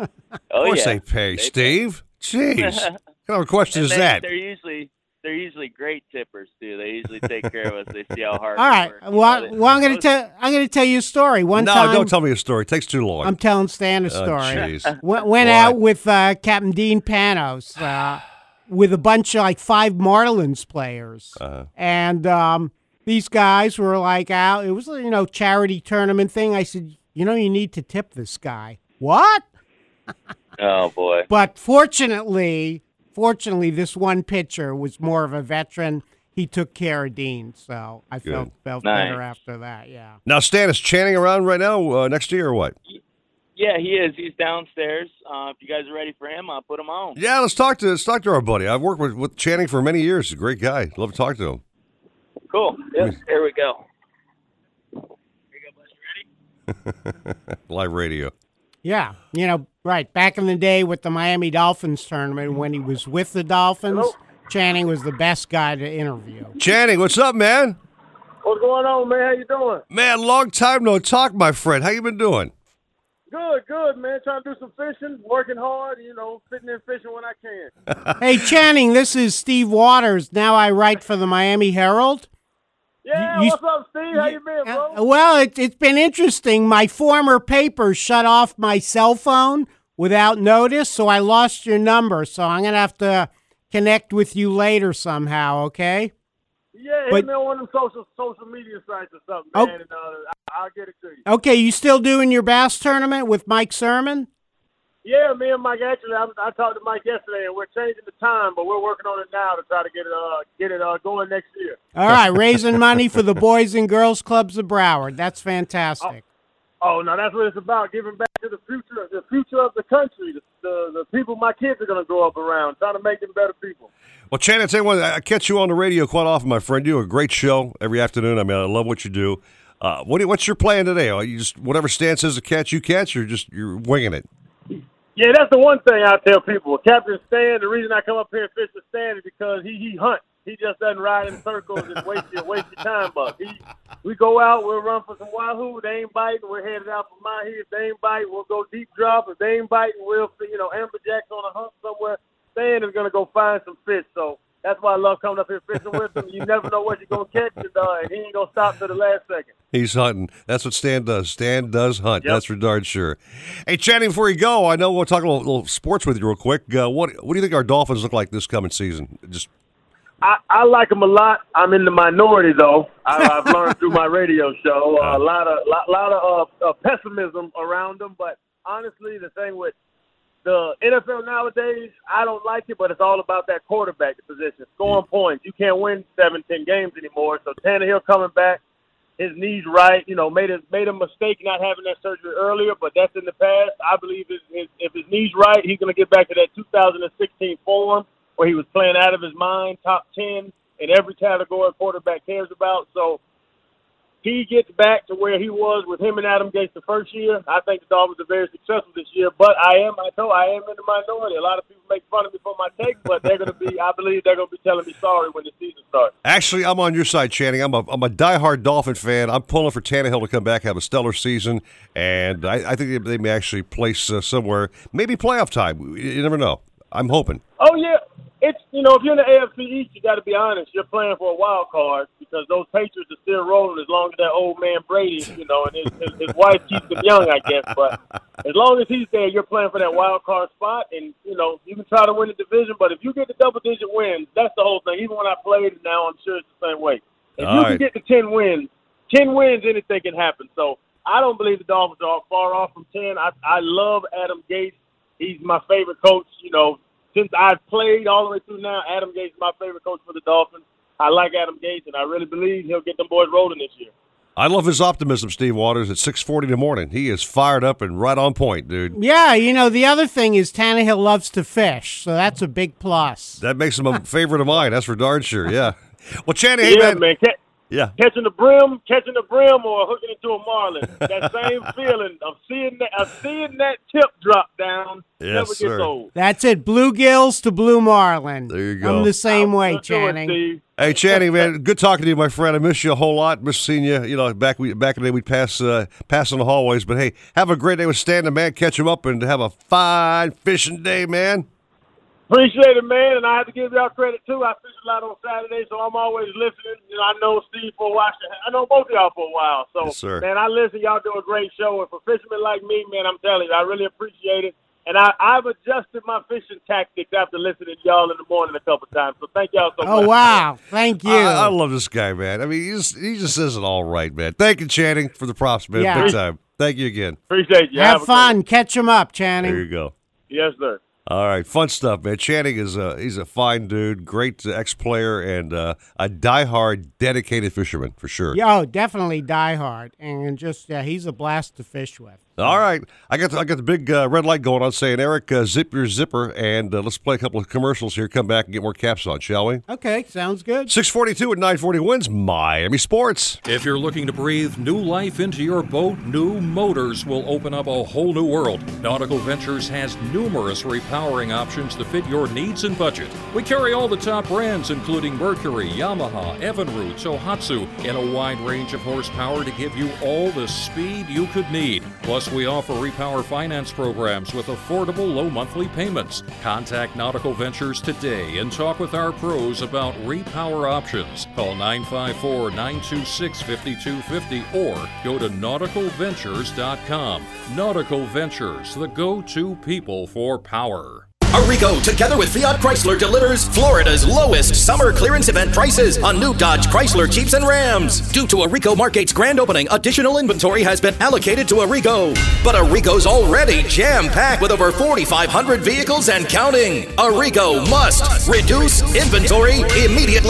course they pay, Steve. Jeez. What kind of question is that? They're usually... great tippers too. They usually take care of us. They see how hard. All right. We work. I'm going to tell you a story. One time. No, don't tell me a story. It takes too long. I'm telling Stan a story. Went out with Captain Dean Panos with a bunch of like five Marlins players, and these guys were like out. It was charity tournament thing. I said, you need to tip this guy. What? Oh boy! But fortunately, this one pitcher was more of a veteran. He took care of Dean, so I felt nice. Better after that. Yeah. Now, Stan, is Channing around right now next year or what? Yeah, he is. He's downstairs. If you guys are ready for him, I'll put him on. Yeah, let's talk to our buddy. I've worked with Channing for many years. He's a great guy. Love to talk to him. Cool. Yep. Here we go. Here you go, Buster. Ready? Live radio. Yeah, right. Back in the day with the Miami Dolphins tournament, when he was with the Dolphins, hello? Channing was the best guy to interview. Channing, what's up, man? What's going on, man? How you doing? Man, long time no talk, my friend. How you been doing? Good, man. Trying to do some fishing, working hard, sitting there fishing when I can. Hey, Channing, this is Steve Waters. Now I write for the Miami Herald. Yeah, what's up, Steve? How you been, bro? Well, it's been interesting. My former paper shut off my cell phone without notice, so I lost your number. So I'm going to have to connect with you later somehow, okay? Yeah, hit me on one of them social media sites or something, man, and I'll get it to you. Okay, you still doing your bass tournament with Mike Sermon? Yeah, me and Mike, actually, I talked to Mike yesterday, and we're changing the time, but we're working on it now to try to get it going next year. All right, raising money for the Boys and Girls Clubs of Broward. That's fantastic. Oh no, that's what it's about, giving back to the future of the country, the people my kids are going to grow up around, trying to make them better people. Well, Channing, I catch you on the radio quite often, my friend. You do a great show every afternoon. I mean, I love what you do. What's your plan today? Are you just whatever Stan says to catch, you catch, or just you're winging it? Yeah, that's the one thing I tell people. Captain Stan, the reason I come up here and fish with Stan is because he hunts. He just doesn't ride in circles and waste your time, Buck. We go out, we'll run for some wahoo. They ain't biting. We're headed out for my here. If they ain't biting, we'll go deep drop. If they ain't biting, we'll see, amberjacks on a hump somewhere. Stan is going to go find some fish, so that's why I love coming up here fishing with him. You never know what you're going to catch, and he ain't going to stop till the last second. He's hunting. That's what Stan does. Stan does hunt. Yep. That's for darn sure. Hey, Channing, before you go, I know we'll talk a little sports with you real quick. What do you think our Dolphins look like this coming season? I like them a lot. I'm in the minority, though. I've learned through my radio show a lot of pessimism around them. But honestly, the thing with the NFL nowadays, I don't like it, but it's all about that quarterback position, scoring points. You can't win 7-10 games anymore. So Tannehill coming back, his knees right, made a mistake not having that surgery earlier, but that's in the past. I believe if his knees right, he's going to get back to that 2016 form where he was playing out of his mind, top 10 in every category quarterback cares about. So he gets back to where he was with him and Adam Gates the first year. I think the Dolphins are very successful this year, but I am in the minority. A lot of people make fun of me for my take, but they're going to be, I believe they're going to be telling me sorry when the season starts. Actually, I'm on your side, Channing. I'm a diehard Dolphin fan. I'm pulling for Tannehill to come back, have a stellar season, and I think they may actually place somewhere, maybe playoff time. You never know. I'm hoping. Oh, yeah. It's if you're in the AFC East, you got to be honest. You're playing for a wild card because those Patriots are still rolling as long as that old man Brady, and his wife keeps him young, I guess. But as long as he's there, you're playing for that wild card spot, and you can try to win the division. But if you get the double-digit wins, that's the whole thing. Even when I played, now I'm sure it's the same way. If all you can get to 10 wins, anything can happen. So I don't believe the Dolphins are far off from 10. I love Adam Gates. He's my favorite coach. Since I've played all the way through now, Adam Gates is my favorite coach for the Dolphins. I like Adam Gates, and I really believe he'll get them boys rolling this year. I love his optimism, Steve Waters, at 6:40 in the morning. He is fired up and right on point, dude. Yeah, the other thing is Tannehill loves to fish, so that's a big plus. That makes him a favorite of mine, that's for darn sure, yeah. Well, Channing, hey, man. Yeah. Catching the brim or hooking into a marlin. That same feeling of seeing that tip drop down. Yes, never sir. Gets old. That's it. Bluegills to blue marlin. There you go. I'm the same way, Channing. Hey, Channing, man, good talking to you, my friend. I miss you a whole lot. Miss seeing you. Back in the day, we'd pass in the hallways. But, hey, have a great day with Stan the Man. Catch him up and have a fine fishing day, man. Appreciate it, man, and I have to give y'all credit, too. I fish a lot on Saturday, so I'm always listening. You know, I know Steve for a while. I know both of y'all for a while. So, yes, sir. Man, I listen. Y'all do a great show. And for fishermen like me, man, I'm telling you, I really appreciate it. And I've adjusted my fishing tactics after listening to y'all in the morning a couple times. So thank y'all so much. Oh, wow. Thank you. I love this guy, man. I mean, he just says it all right, man. Thank you, Channing, for the props, man. Yeah. Big time. Thank you again. Appreciate you. Have fun. Catch him up, Channing. There you go. Yes, sir. All right. Fun stuff, man. Channing is he's a fine dude, great ex-player, and a diehard, dedicated fisherman, for sure. Yeah, definitely diehard. And just, yeah, he's a blast to fish with. All right. I got the big red light going on saying, Eric, zip your zipper, and let's play a couple of commercials here. Come back and get more caps on, shall we? Okay, sounds good. 6:42 and 9:40 wins Miami Sports. If you're looking to breathe new life into your boat, new motors will open up a whole new world. Nautical Ventures has numerous repowering options to fit your needs and budget. We carry all the top brands, including Mercury, Yamaha, Evinrude, Tohatsu, and a wide range of horsepower to give you all the speed you could need. Plus, we offer repower finance programs with affordable low monthly payments. Contact Nautical Ventures today and talk with our pros about repower options. Call 954-926-5250 or go to nauticalventures.com. Nautical Ventures, the go-to people for power. Arrigo, together with Fiat Chrysler, delivers Florida's lowest summer clearance event prices on new Dodge, Chrysler, Jeeps, and Rams. Due to Arrigo Margate's grand opening, additional inventory has been allocated to Arrigo. But Arrigo's already jam-packed with over 4,500 vehicles and counting. Arrigo must reduce inventory immediately.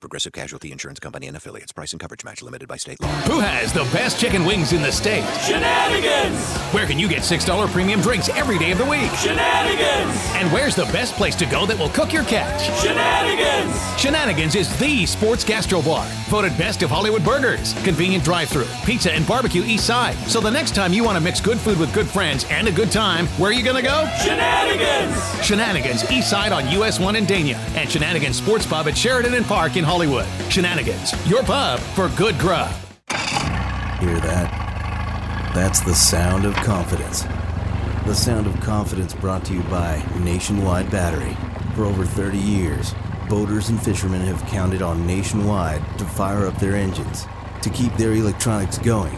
Progressive Casualty Insurance Company and Affiliates. Price and coverage match limited by state law. Who has the best chicken wings in the state? Shenanigans! Where can you get $6 premium drinks every day of the week? Shenanigans! And where's the best place to go that will cook your catch? Shenanigans! Shenanigans is the sports gastro bar. Voted best of Hollywood burgers, convenient drive-thru, pizza and barbecue east side. So the next time you want to mix good food with good friends and a good time, where are you going to go? Shenanigans! Shenanigans east side on US 1 in Dania and Shenanigans Sports Pub at Sheridan and Park in Hollywood. Shenanigans, your pub for good grub. Hear that? That's the sound of confidence. The sound of confidence brought to you by Nationwide Battery. For over 30 years, boaters and fishermen have counted on Nationwide to fire up their engines, to keep their electronics going,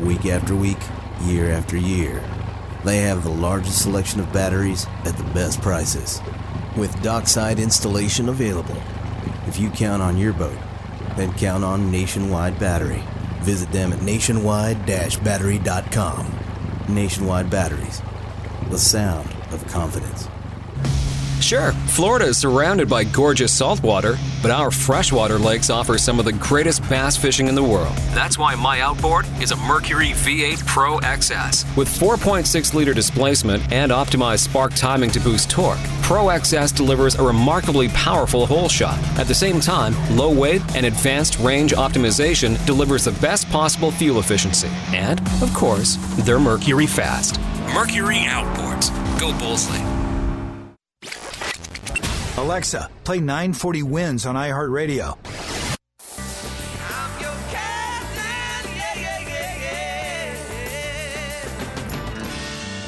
week after week, year after year. They have the largest selection of batteries at the best prices, with dockside installation available. If you count on your boat, then count on Nationwide Battery. Visit them at nationwide-battery.com. Nationwide Batteries, the sound of confidence. Sure, Florida is surrounded by gorgeous saltwater, but our freshwater lakes offer some of the greatest bass fishing in the world. That's why my outboard is a Mercury V8 Pro XS. With 4.6-liter displacement and optimized spark timing to boost torque, Pro XS delivers a remarkably powerful hole shot. At the same time, low weight and advanced range optimization delivers the best possible fuel efficiency. And, of course, they're Mercury fast. Mercury outboards. Go Bullsley. Alexa, play 940 Winds on iHeartRadio. I'm your captain, yeah, yeah, yeah,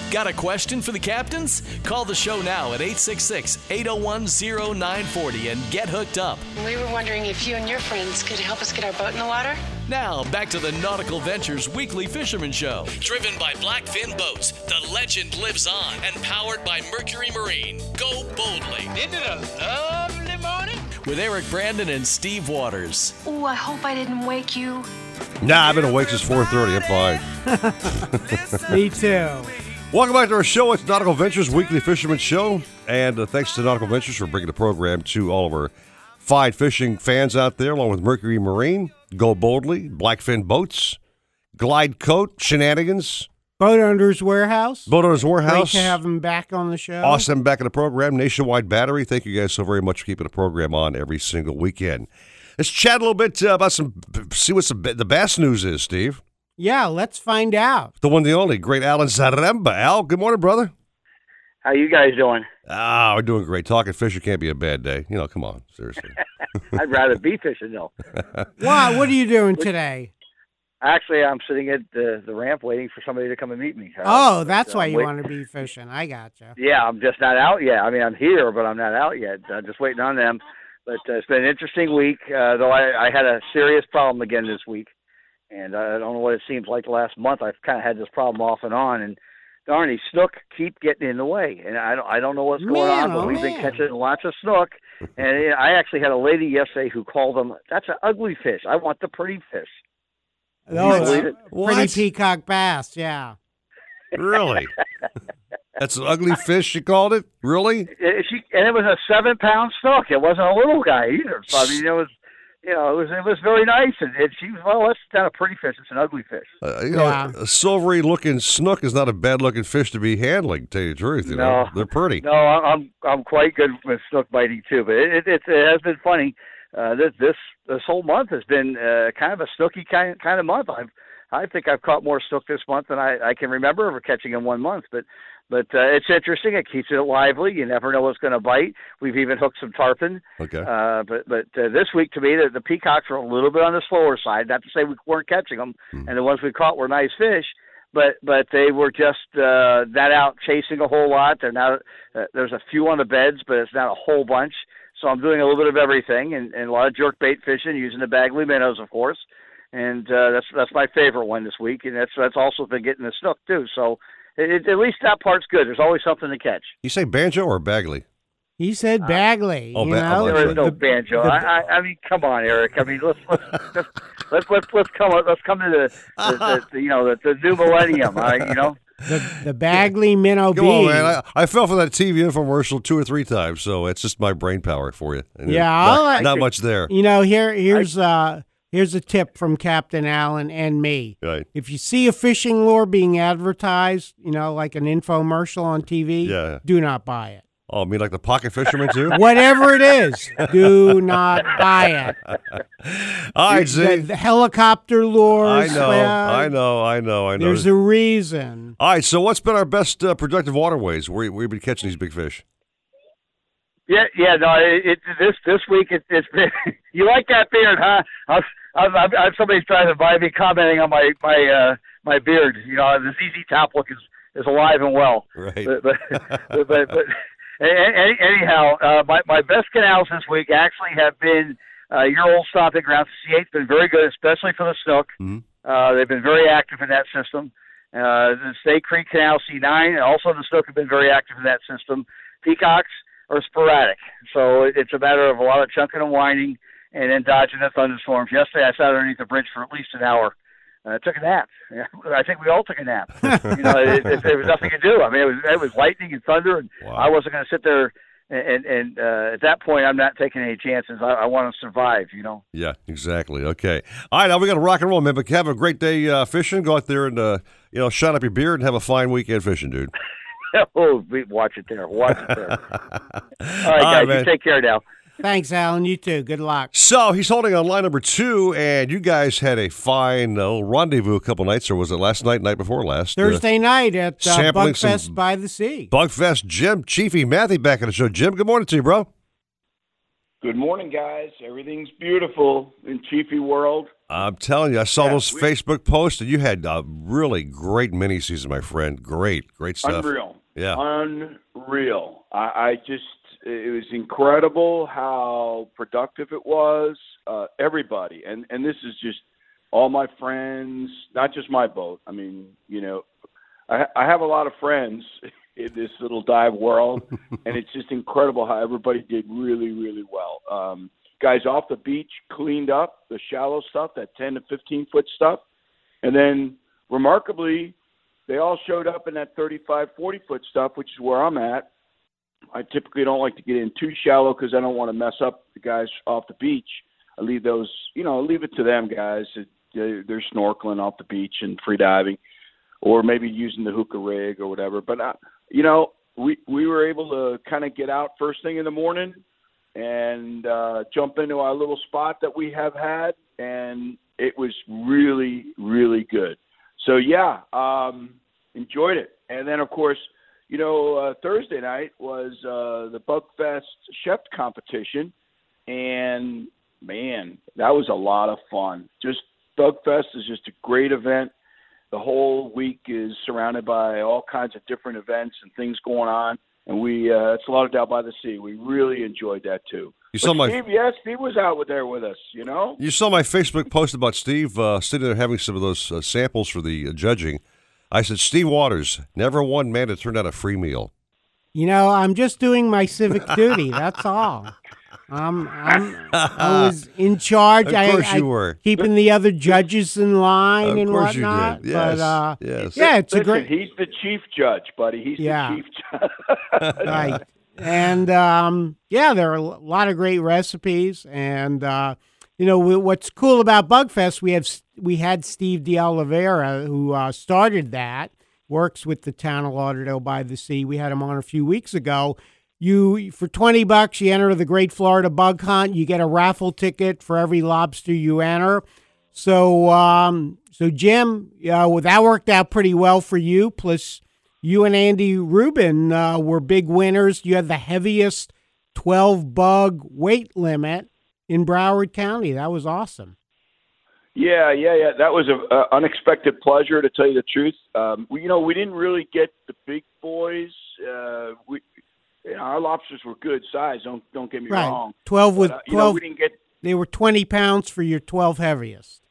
yeah. Got a question for the captains? Call the show now at 866-801-0940 and get hooked up. We were wondering if you and your friends could help us get our boat in the water. Now, back to the Nautical Ventures Weekly Fisherman Show. Driven by Blackfin Boats, the legend lives on. And powered by Mercury Marine. Go boldly. Isn't it a lovely morning? With Eric Brandon and Steve Waters. Ooh, I hope I didn't wake you. Nah, I've been awake since 4:30. I'm fine. Me too. Welcome back to our show. It's Nautical Ventures Weekly Fisherman Show. And thanks to Nautical Ventures for bringing the program to all of our fine fishing fans out there, along with Mercury Marine, Go Boldly, Blackfin Boats, GlideCoat, Shenanigans, Boat Owners Warehouse. Boat Owners Warehouse. Great to have them back on the show. Awesome, back in the program. Nationwide Battery. Thank you guys so very much for keeping the program on every single weekend. Let's chat a little bit about see what the bass news is, Steve. Yeah, let's find out. The one, the only, great Alan Zaremba. Al, good morning, brother. How you guys doing? Ah, we're doing great. Talking fishing can't be a bad day. You know, come on, seriously. I'd rather be fishing, though. Why? What are you doing today? Actually, I'm sitting at the ramp waiting for somebody to come and meet me. Oh, that's why you want to be fishing. I gotcha. Yeah, I'm just not out yet. I mean, I'm here, but I'm not out yet. I'm just waiting on them. But it's been an interesting week, though I had a serious problem again this week. And I don't know what it seems like the last month. I've kind of had this problem off and on, and darn, these snook keep getting in the way, and I don't know what's going on, but we've been catching lots of snook. And I actually had a lady yesterday who called them, that's an ugly fish. I want the pretty fish. Pretty peacock bass, yeah. Really? That's an ugly fish, you called it? Really? And it was a 7-pound snook. It wasn't a little guy either. So, I mean, it was very nice. And she was, well, that's not a pretty fish. It's an ugly fish. A silvery-looking snook is not a bad-looking fish to be handling, to tell you the truth. You know? They're pretty. No, I'm quite good with snook biting, too. But it has been funny. This whole month has been kind of a snooky kind of month. I think I've caught more snook this month than I can remember ever catching in one month. But it's interesting. It keeps it lively. You never know what's going to bite. We've even hooked some tarpon. Okay. But this week, to me, the peacocks were a little bit on the slower side. Not to say we weren't catching them, and the ones we caught were nice fish. But they were just not out chasing a whole lot. They're not. There's a few on the beds, but it's not a whole bunch. So I'm doing a little bit of everything, and a lot of jerkbait fishing, using the Bagley minnows, of course. And that's my favorite one this week, and that's also been getting the snook, too. So at least that part's good. There's always something to catch. You say banjo or Bagley? He said Bagley. There is no banjo. I mean, come on, Eric. I mean, let's come to the new millennium. The Bagley minnow bee. Come on, man. I fell for that TV infomercial 2 or 3 times, so it's just my brain power for you. Not much there. Here's a tip from Captain Allen and me. Right. If you see a fishing lure being advertised, like an infomercial on TV, do not buy it. Oh, I mean like the pocket fisherman too? Whatever it is, do not buy it. All right, Z. The helicopter lures. I know. There's a reason. All right, so what's been our best productive waterways where we've been catching these big fish? This week it's been. You like that beard, huh? Somebody's trying to buy me, commenting on my beard. The ZZ Top look is alive and well. Right. But anyhow, my best canals this week actually have been your old stomping ground. C8's been very good, especially for the snook. Mm-hmm. They've been very active in that system. The State Creek Canal C9, and also the snook have been very active in that system. Peacocks are sporadic, so it's a matter of a lot of chunking and whining and then dodging the thunderstorms. Yesterday, I sat underneath the bridge for at least an hour. I took a nap. I think we all took a nap. There was nothing to do. I mean, it was lightning and thunder, and wow. I wasn't going to sit there. And at that point, I'm not taking any chances. I want to survive, Yeah, exactly. Okay. All right, now we got to rock and roll, man. But have a great day fishing. Go out there and shine up your beard and have a fine weekend fishing, dude. Oh, watch it there. All right, guys, man. You take care now. Thanks, Alan. You too. Good luck. So he's holding on line number 2, and you guys had a fine rendezvous a couple nights, or was it last night, night before last? Thursday night at Bugfest by the Sea. Bugfest, Jim Chiefy Matthew back on the show. Jim, good morning to you, bro. Good morning, guys. Everything's beautiful in Chiefy world. I'm telling you, I saw those Facebook posts, and you had a really great mini-season, my friend. Great stuff. Unreal. It was incredible how productive it was, everybody. And this is just all my friends, not just my boat. I mean, I have a lot of friends in this little dive world, and it's just incredible how everybody did really, really well. Guys off the beach cleaned up the shallow stuff, that 10 to 15-foot stuff. And then, remarkably, they all showed up in that 35, 40-foot stuff, which is where I'm at. I typically don't like to get in too shallow because I don't want to mess up the guys off the beach. I leave those, leave it to them, guys. They're snorkeling off the beach and free diving, or maybe using the hookah rig or whatever. But, we were able to kind of get out first thing in the morning and jump into our little spot that we have had, and it was really, really good. So, enjoyed it. And then, of course, Thursday night was the Bugfest Chef competition, and, man, that was a lot of fun. Just Bugfest is just a great event. The whole week is surrounded by all kinds of different events and things going on, and it's Lauderdale by the Sea. We really enjoyed that, too. Steve was out there with us, You saw my Facebook post about Steve sitting there having some of those samples for the judging. I said, Steve Waters, never one man to turn out a free meal. I'm just doing my civic duty. That's all. I was in charge. Of course you were. Keeping the other judges in line and whatnot. Of course you did. Yes. But, yes. Yeah, it's a great... He's the chief judge, buddy. He's the chief judge. Right. And, there are a lot of great recipes. And, what's cool about Bugfest, we had Steve D'Oliveira, who started that, works with the town of Lauderdale by the Sea. We had him on a few weeks ago. For $20, you enter the Great Florida Bug Hunt. You get a raffle ticket for every lobster you enter. So, Jim, that worked out pretty well for you. Plus, you and Andy Rubin were big winners. You had the heaviest 12-bug weight limit in Broward County. That was awesome. Yeah. That was an unexpected pleasure, to tell you the truth. We didn't really get the big boys. Our lobsters were good size. Don't get me wrong. 12 with 12. We didn't get. They were 20 pounds for your 12 heaviest.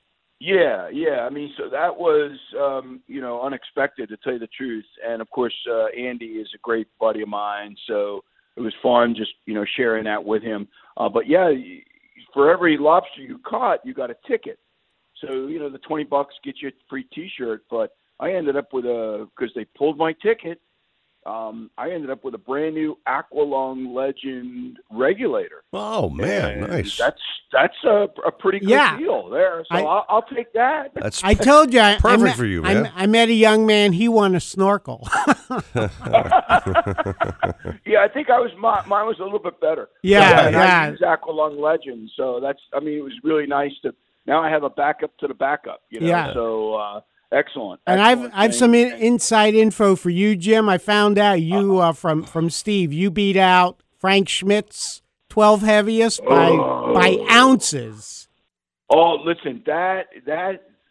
Yeah. I mean, so that was unexpected, to tell you the truth. And of course, Andy is a great buddy of mine, so it was fun just sharing that with him. But yeah, for every lobster you caught, you got a ticket. So the $20 gets you a free T-shirt. But I ended up with because they pulled my ticket. I ended up with a brand new Aqualung Legend regulator. Oh man, and nice! That's a pretty good deal there. So I'll take that. That's I told you, perfect I met, for you, man. I met a young man. He won a snorkel. I think I was mine was a little bit better. I used Aqualung Legend, so it was really nice to. Now I have a backup to the backup. So. Excellent. And I've some inside info for you, Jim. I found out you from Steve. You beat out Frank Schmidt's 12 heaviest by ounces. Oh, listen, that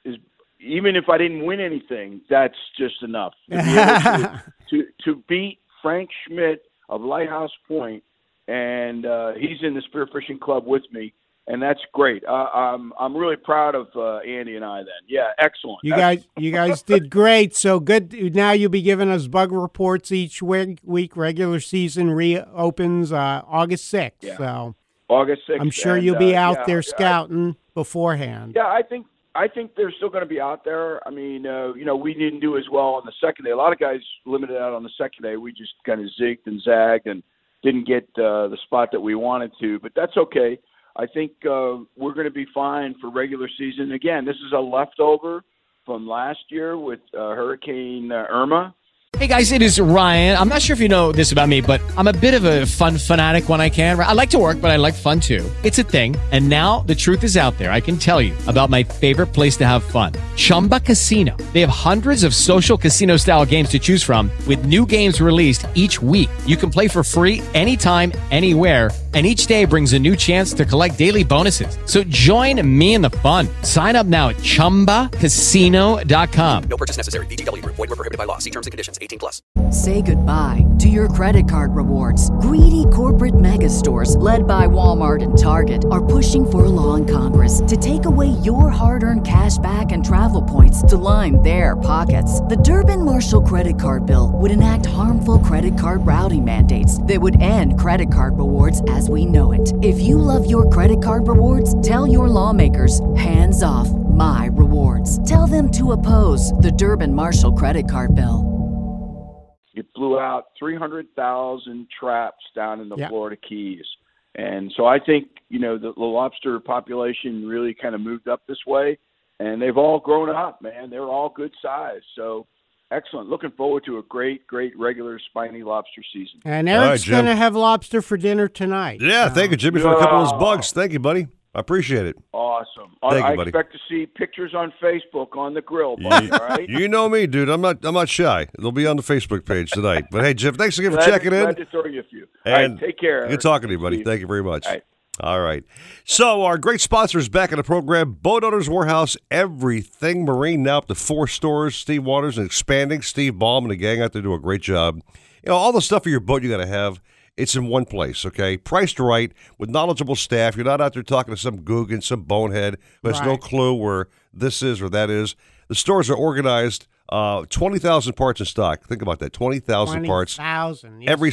is, even if I didn't win anything, that's just enough to beat Frank Schmidt of Lighthouse Point, and he's in the Spearfishing Club with me. And that's great. I'm really proud of Andy and I. Then, excellent. You guys did great. So good. Now you'll be giving us bug reports each week. Regular season reopens August 6th. Yeah. So August 6th. I'm sure you'll be out there scouting beforehand. Yeah, I think they're still going to be out there. I mean, we didn't do as well on the second day. A lot of guys limited out on the second day. We just kind of zigged and zagged and didn't get the spot that we wanted to. But that's okay. I think we're going to be fine for regular season. Again, this is a leftover from last year with Hurricane Irma. Hey, guys, it is Ryan. I'm not sure if you know this about me, but I'm a bit of a fun fanatic when I can. I like to work, but I like fun, too. It's a thing. And now the truth is out there. I can tell you about my favorite place to have fun, Chumba Casino. They have hundreds of social casino-style games to choose from, with new games released each week. You can play for free anytime, anywhere, and each day brings a new chance to collect daily bonuses. So join me in the fun. Sign up now at ChumbaCasino.com. No purchase necessary. VGW Group. Void where prohibited by law. See terms and conditions. 18+. Say goodbye to your credit card rewards. Greedy corporate mega stores, led by Walmart and Target, are pushing for a law in Congress to take away your hard-earned cash back and travel points to line their pockets. The Durbin-Marshall credit card bill would enact harmful credit card routing mandates that would end credit card rewards as we know it. If you love your credit card rewards, tell your lawmakers, hands off my rewards. Tell them to oppose the Durbin-Marshall credit card bill. It blew out 300,000 traps down in the Florida Keys. And so I think, the lobster population really kind of moved up this way. And they've all grown up, man. They're all good size. So excellent. Looking forward to a great, great regular spiny lobster season. And Eric's going to have lobster for dinner tonight. Yeah, thank you, Jimmy, for a couple of those bugs. Thank you, buddy. I appreciate it. Awesome. Thank you, buddy. I expect to see pictures on Facebook on the grill, buddy, all right? You know me, dude. I'm not shy. It'll be on the Facebook page tonight. But, hey, Jim, thanks again for checking in. Glad to throw you a few. And all right, take care. Good talking to you, buddy. Thank you very much. All right. So our great sponsors back in the program, Boat Owners Warehouse, everything marine, now up to 4 stores, Steve Waters, and expanding. Steve Baum and the gang out there do a great job. All the stuff for your boat you got to have. It's in one place, okay? Priced right, with knowledgeable staff. You're not out there talking to some goog and some bonehead who has no clue where this is or that is. The stores are organized, 20,000 parts in stock. Think about that, 20,000 parts. 20,000, yes, every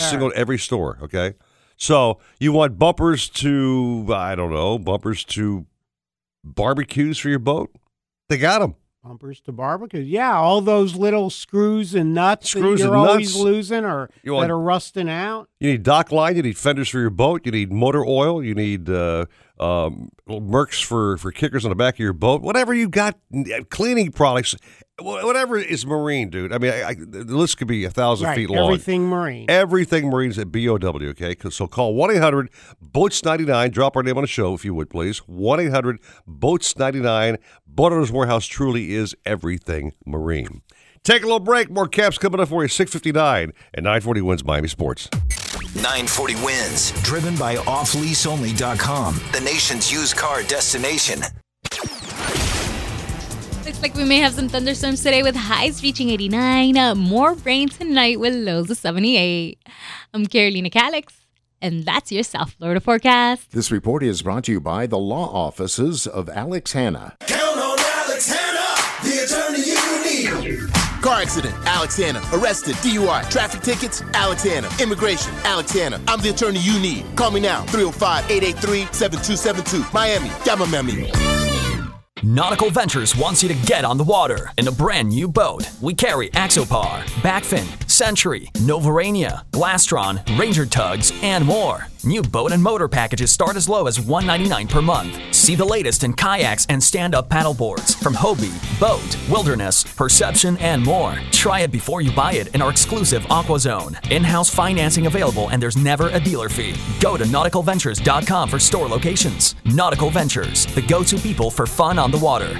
store, okay? So you want bumpers to, I don't know, bumpers to barbecues for your boat? They got them. Bumpers to barbecues. Yeah, all those little screws and nuts always losing or that are rusting out. You need dock line. You need fenders for your boat. You need motor oil. You need mercs for kickers on the back of your boat. Whatever you got, cleaning products, whatever is marine, dude. I mean, the list could be 1,000 feet long. Everything marine. Everything marine's at BOW, okay? So call 1-800-BOATS-99. Drop our name on the show, if you would, please. 1-800-BOATS-99. Boat Owners Warehouse truly is everything marine. Take a little break. More Caps coming up for you. 6:59 and 940 Wins Miami Sports. 940 Wins, driven by offleaseonly.com, the nation's used car destination. Looks like we may have some thunderstorms today with highs reaching 89. More rain tonight with lows of 78. I'm Carolina Calix. And that's your South Florida forecast. This report is brought to you by the law offices of Alex Hanna. Count on Alex Hanna, the attorney you need. Car accident, Alex Hanna. Arrested, DUI. Traffic tickets, Alex Hanna. Immigration, Alex Hanna. I'm the attorney you need. Call me now, 305-883-7272. Miami, Yamamami. Nautical Ventures wants you to get on the water in a brand new boat. We carry Axopar, Backfin, Century, Novarania, Glastron, Ranger Tugs, and more. New boat and motor packages start as low as $199 per month. See the latest in kayaks and stand-up paddleboards from Hobie, Boat, Wilderness, Perception, and more. Try it before you buy it in our exclusive Aqua Zone. In-house financing available, and there's never a dealer fee. Go to nauticalventures.com for store locations. Nautical Ventures, the go-to people for fun on the water.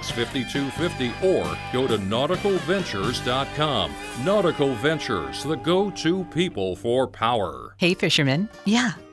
or go to nauticalventures.com. Nautical Ventures, the go-to people for power. Hey, fisherman. Yeah,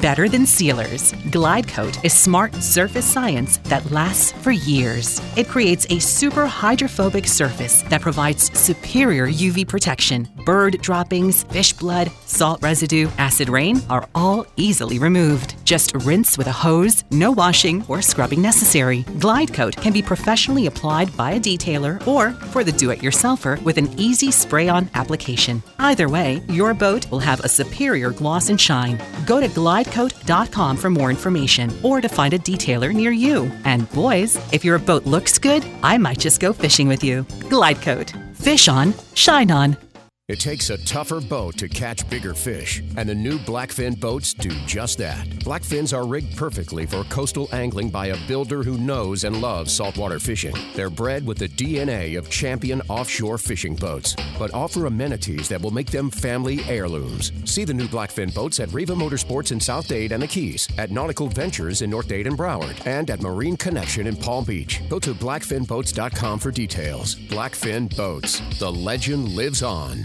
better than sealers. GlideCoat is smart surface science that lasts for years. It creates a super hydrophobic surface that provides superior UV protection. Bird droppings, fish blood, salt residue, acid rain are all easily removed. Just rinse with a hose, no washing or scrubbing necessary. GlideCoat can be professionally applied by a detailer or for the do-it-yourselfer with an easy spray-on application. Either way, your boat will have a superior gloss and shine. Go to GlideCoat.com for more information or to find a detailer near you. And boys, if your boat looks good, I might just go fishing with you. GlideCoat. Fish on, shine on. It takes a tougher boat to catch bigger fish, and the new Blackfin boats do just that. Blackfins are rigged perfectly for coastal angling by a builder who knows and loves saltwater fishing. They're bred with the DNA of champion offshore fishing boats, but offer amenities that will make them family heirlooms. See the new Blackfin boats at Riva Motorsports in South Dade and the Keys, at Nautical Ventures in North Dade and Broward, and at Marine Connection in Palm Beach. Go to blackfinboats.com for details. Blackfin boats. The legend lives on.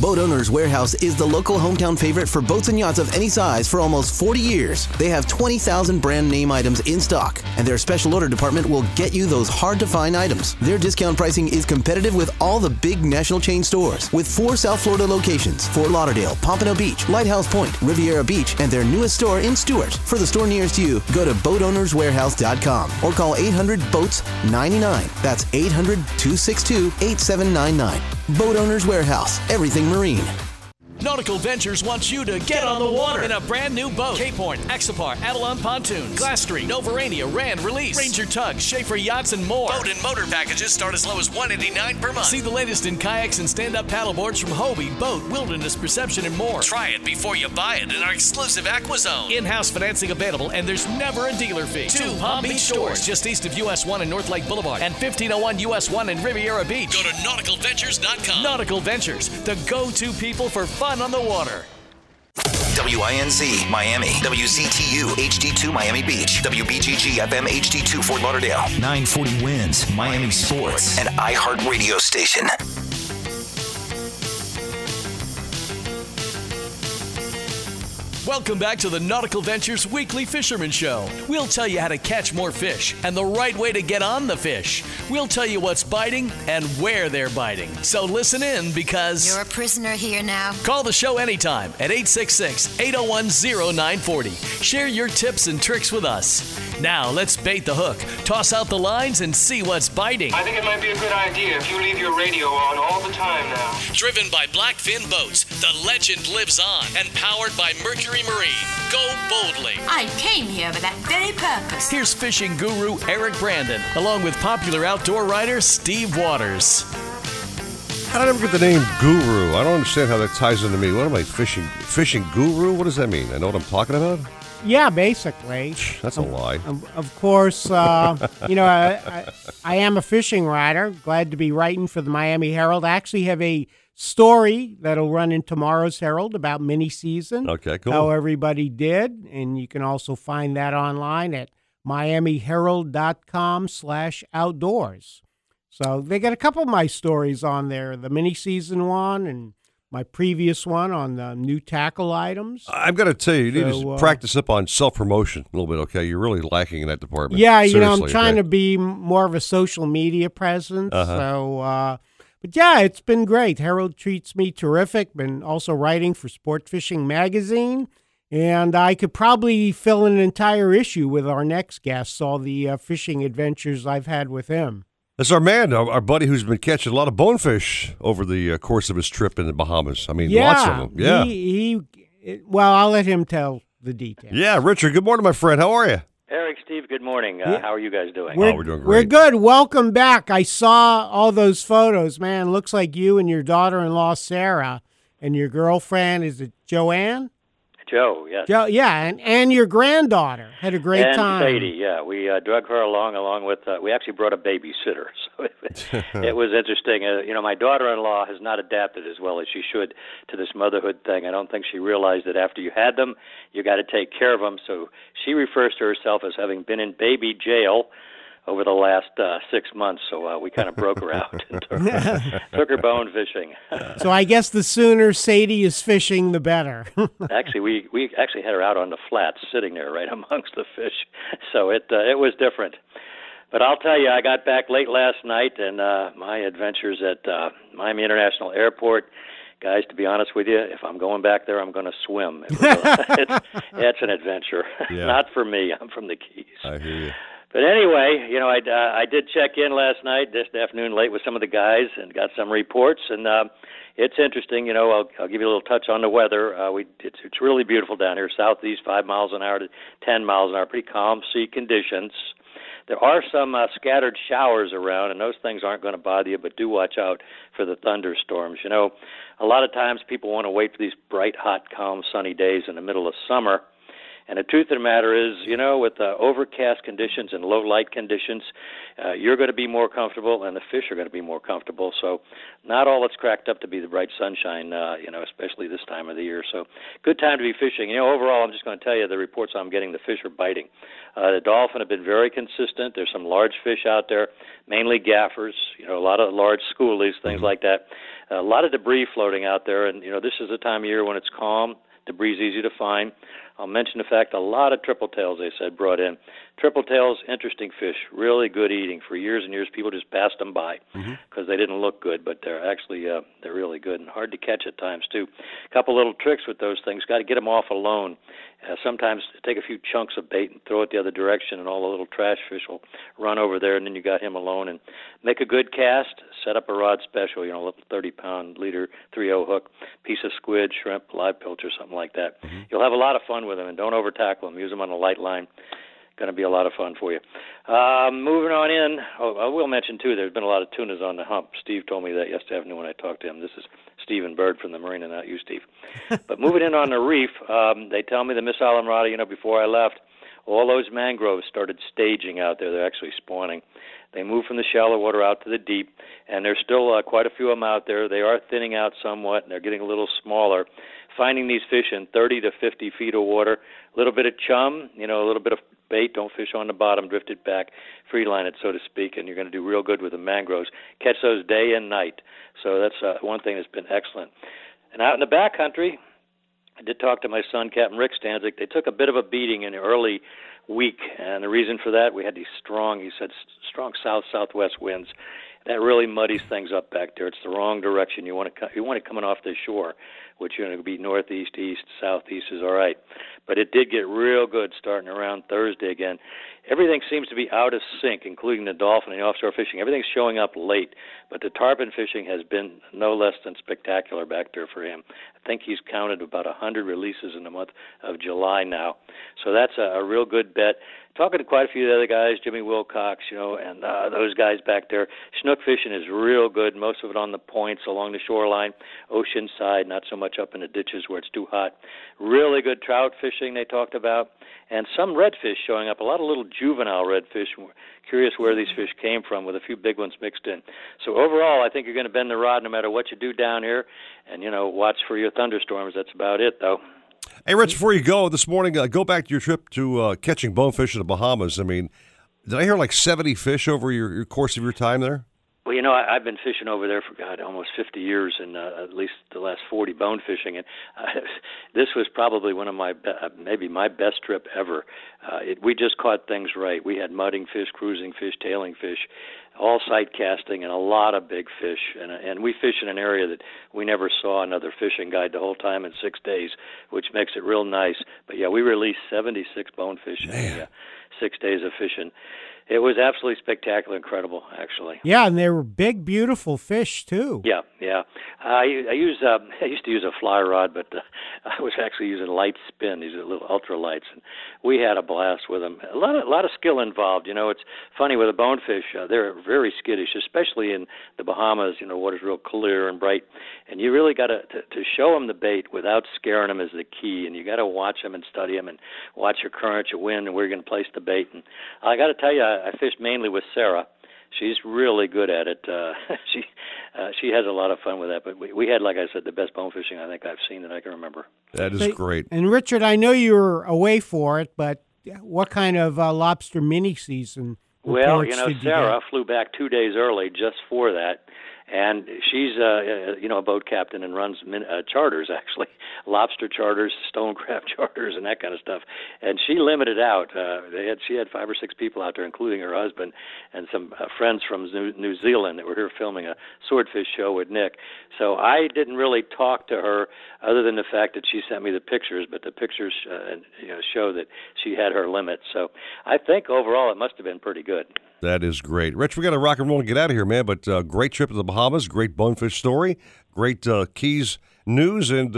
Boat Owners Warehouse is the local hometown favorite for boats and yachts of any size for almost 40 years. They have 20,000 brand name items in stock, and their special order department will get you those hard-to-find items. Their discount pricing is competitive with all the big national chain stores, with 4 South Florida locations, Fort Lauderdale, Pompano Beach, Lighthouse Point, Riviera Beach, and their newest store in Stuart. For the store nearest you, go to BoatOwnersWarehouse.com or call 800-BOATS-99. That's 800-262-8799. Boat Owners Warehouse. Everything marine. Nautical Ventures wants you to get on the water in a brand new boat. Cape Horn, Axopar, Avalon Pontoons, Glastree, Novarania, Rand, Release, Ranger Tugs, Schaefer Yachts, and more. Boat and motor packages start as low as $189 per month. See the latest in kayaks and stand-up paddleboards from Hobie, Boat, Wilderness, Perception, and more. Try it before you buy it in our exclusive Aqua Zone. In-house financing available, and there's never a dealer fee. 2 Palm Beach stores just east of US 1 and North Lake Boulevard, and 1501 US 1 in Riviera Beach. Go to nauticalventures.com. Nautical Ventures, the go-to people for fun on the water. WINZ Miami, WZTU HD2 Miami Beach, WBGG FM HD2 Fort Lauderdale, 940 Winds Miami Sports, and iHeartRadio station. Welcome back to the Nautical Ventures Weekly Fisherman Show. We'll tell you how to catch more fish and the right way to get on the fish. We'll tell you what's biting and where they're biting. So listen in, because you're a prisoner here now. Call the show anytime at 866-801-0940. Share your tips and tricks with us. Now let's bait the hook, toss out the lines, and see what's biting. I think it might be a good idea if you leave your radio on all the time now. Driven by Blackfin Boats, the legend lives on, and powered by Mercury Marine. Go boldly. I came here for that very purpose. Here's fishing guru Eric Brandon, along with popular outdoor writer Steve Waters. I don't ever get the name guru. I don't understand how that ties into me. What am I, fishing guru? What does that mean? I know what I'm talking about? Yeah, basically. That's a lie. Of course, I am a fishing writer. Glad to be writing for the Miami Herald. I actually have a story that'll run in tomorrow's Herald about mini season. Okay, cool. How everybody did, and you can also find that online at miamiherald.com/outdoors. So they got a couple of my stories on there, the mini season one and my previous one on the new tackle items. I've got to tell you, you need to practice up on self-promotion a little bit, okay? You're really lacking in that department. Yeah, I'm trying to be more of a social media presence, But, yeah, it's been great. Herald treats me terrific. Been also writing for Sport Fishing Magazine. And I could probably fill an entire issue with our next guest, all the fishing adventures I've had with him. That's our man, our buddy who's been catching a lot of bonefish over the course of his trip in the Bahamas. I mean, lots of them. Yeah. Well, I'll let him tell the details. Yeah, Richard, good morning, my friend. How are you? Eric, Steve, good morning. How are you guys doing? We're doing great. We're good. Welcome back. I saw all those photos, man. Looks like you and your daughter-in-law, Sarah, and your girlfriend, is it Joanne? Joe, yes. Joe, yeah, and your granddaughter had a great time. And Sadie, yeah. We drug her along with, we actually brought a babysitter. So it was interesting. My daughter-in-law has not adapted as well as she should to this motherhood thing. I don't think she realized that after you had them, you got to take care of them. So she refers to herself as having been in baby jail over the last 6 months, so we kind of broke her out and took her bone fishing. So I guess the sooner Sadie is fishing, the better. Actually, we had her out on the flats, sitting there right amongst the fish, so it was different. But I'll tell you, I got back late last night, and my adventures at Miami International Airport. Guys, to be honest with you, if I'm going back there, I'm going to swim. It's an adventure. Yeah. Not for me. I'm from the Keys. I hear you. But anyway, I did check in last night, this afternoon late with some of the guys and got some reports. And it's interesting, I'll give you a little touch on the weather. It's really beautiful down here, southeast 5 miles an hour to 10 miles an hour, pretty calm sea conditions. There are some scattered showers around, and those things aren't going to bother you, but do watch out for the thunderstorms. A lot of times people want to wait for these bright, hot, calm, sunny days in the middle of summer. And the truth of the matter is, with overcast conditions and low light conditions, you're going to be more comfortable and the fish are going to be more comfortable. So not all it's cracked up to be the bright sunshine, especially this time of the year. So good time to be fishing. Overall, I'm just going to tell you the reports I'm getting, the fish are biting. The dolphin have been very consistent. There's some large fish out there, mainly gaffers, a lot of large schoolies, things like that. A lot of debris floating out there, and you know, this is the time of year when it's calm. Debris is easy to find. I'll mention the fact a lot of triple tails, they said, brought in. Triple tails, interesting fish, really good eating. For years and years, people just passed them by because they didn't look good, but they're actually they're really good and hard to catch at times, too. A couple little tricks with those things. Got to get them off alone. Sometimes take a few chunks of bait and throw it the other direction, and all the little trash fish will run over there, and then you got him alone. And make a good cast. Set up a rod special, you know, a little 30-pound leader 3-0 hook, piece of squid, shrimp, live pilcher, something like that. You'll have a lot of fun with them, and don't over tackle them. Use them on a light line. Going to be a lot of fun for you. Moving on in, I will mention too, there's been a lot of tunas on the hump. Steve told me that yesterday afternoon when I talked to him. This is Stephen Bird from the Marina, not you, Steve. But moving in on the reef, they tell me the Miss Alamrata, you know, before I left, all those mangroves started staging out there. They're actually spawning. They move from the shallow water out to the deep, and there's still quite a few of them out there. They are thinning out somewhat, and they're getting a little smaller. Finding these fish in 30 to 50 feet of water, a little bit of chum, you know, a little bit of bait, don't fish on the bottom, drift it back, free line it, so to speak, and you're going to do real good with the mangroves. Catch those day and night. So that's one thing that's been excellent. And out in the backcountry, I did talk to my son, Captain Rick Stanzik. They took a bit of a beating in the early week, and the reason for that, we had these strong, he said, strong south-southwest winds. That really muddies things up back there. It's the wrong direction. You want it coming off the shore, which you're going to be northeast, east, southeast is all right. But it did get real good starting around Thursday again. Everything seems to be out of sync, including the dolphin and the offshore fishing. Everything's showing up late, but the tarpon fishing has been no less than spectacular back there for him. I think he's counted about 100 releases in the month of July now. So that's a real good bet. Talking to quite a few of the other guys, Jimmy Wilcox, you know, and those guys back there. Snook fishing is real good, most of it on the points along the shoreline, ocean side, not so much up in the ditches where it's too hot. Really good trout fishing they talked about, and some redfish showing up, a lot of little juvenile redfish. We're curious where these fish came from with a few big ones mixed in. So overall, I think you're going to bend the rod no matter what you do down here, and, you know, watch for your thunderstorms. That's about it, though. Hey, Rich, before you go this morning, go back to your trip to catching bonefish in the Bahamas. I mean, did I hear like 70 fish over your course of your time there? Well, you know, I've been fishing over there for, God, almost 50 years, and at least the last 40 bone fishing. And this was probably one of my, maybe my best trip ever. We just caught things right. We had mudding fish, cruising fish, tailing fish, all sight casting, and a lot of big fish. And we fish in an area that we never saw another fishing guide the whole time in 6 days, which makes it real nice. But, yeah, we released 76 bonefish in 6 days of fishing. It was absolutely spectacular, incredible, actually. Yeah, and they were big, beautiful fish, too. Yeah. I used to use a fly rod, but I was actually using light spin, these little ultralights. And we had a blast with them. A lot of skill involved. You know, it's funny with the bonefish. They're very skittish, especially in the Bahamas. You know, water's real clear and bright. And you really got to show them the bait without scaring them is the key. And you got to watch them and study them and watch your current, your wind, and where you're going to place the bait. And I got to tell you, I fish mainly with Sarah. She's really good at it. She has a lot of fun with that. But we had, like I said, the best bone fishing I think I've seen that I can remember. That is great. And, Richard, I know you were away for it, but what kind of lobster mini season? Well, you know, Sarah flew back 2 days early just for that. And she's, you know, a boat captain and runs charters, actually, lobster charters, stonecraft charters, and that kind of stuff. And she limited out. She had 5 or 6 people out there, including her husband and some friends from New Zealand that were here filming a swordfish show with Nick. So I didn't really talk to her other than the fact that she sent me the pictures, but the pictures you know, show that she had her limit. So I think overall it must have been pretty good. That is great. Rich, we got to rock and roll and get out of here, man, but great trip to the Bahamas, great bonefish story, great Keys news, and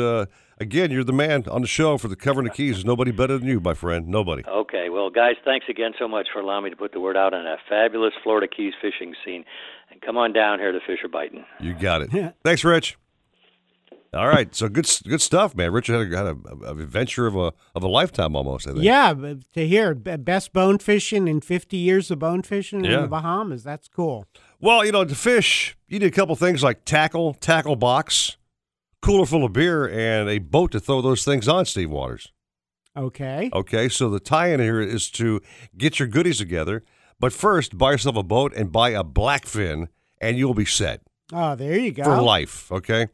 again, you're the man on the show for the covering the Keys. There's nobody better than you, my friend, nobody. Okay, well, guys, thanks again so much for allowing me to put the word out on a fabulous Florida Keys fishing scene, and come on down here, the fish are biting. You got it. Yeah. Thanks, Rich. All right, so good stuff, man. Richard had an adventure of a lifetime almost, I think. Yeah, to hear best bone fishing in 50 years of bone fishing in the Bahamas. That's cool. Well, you know, to fish, you need a couple things like tackle box, cooler full of beer, and a boat to throw those things on, Steve Waters. Okay, so the tie-in here is to get your goodies together, but first buy yourself a boat and buy a Blackfin, and you'll be set. Oh, there you go. For life, okay?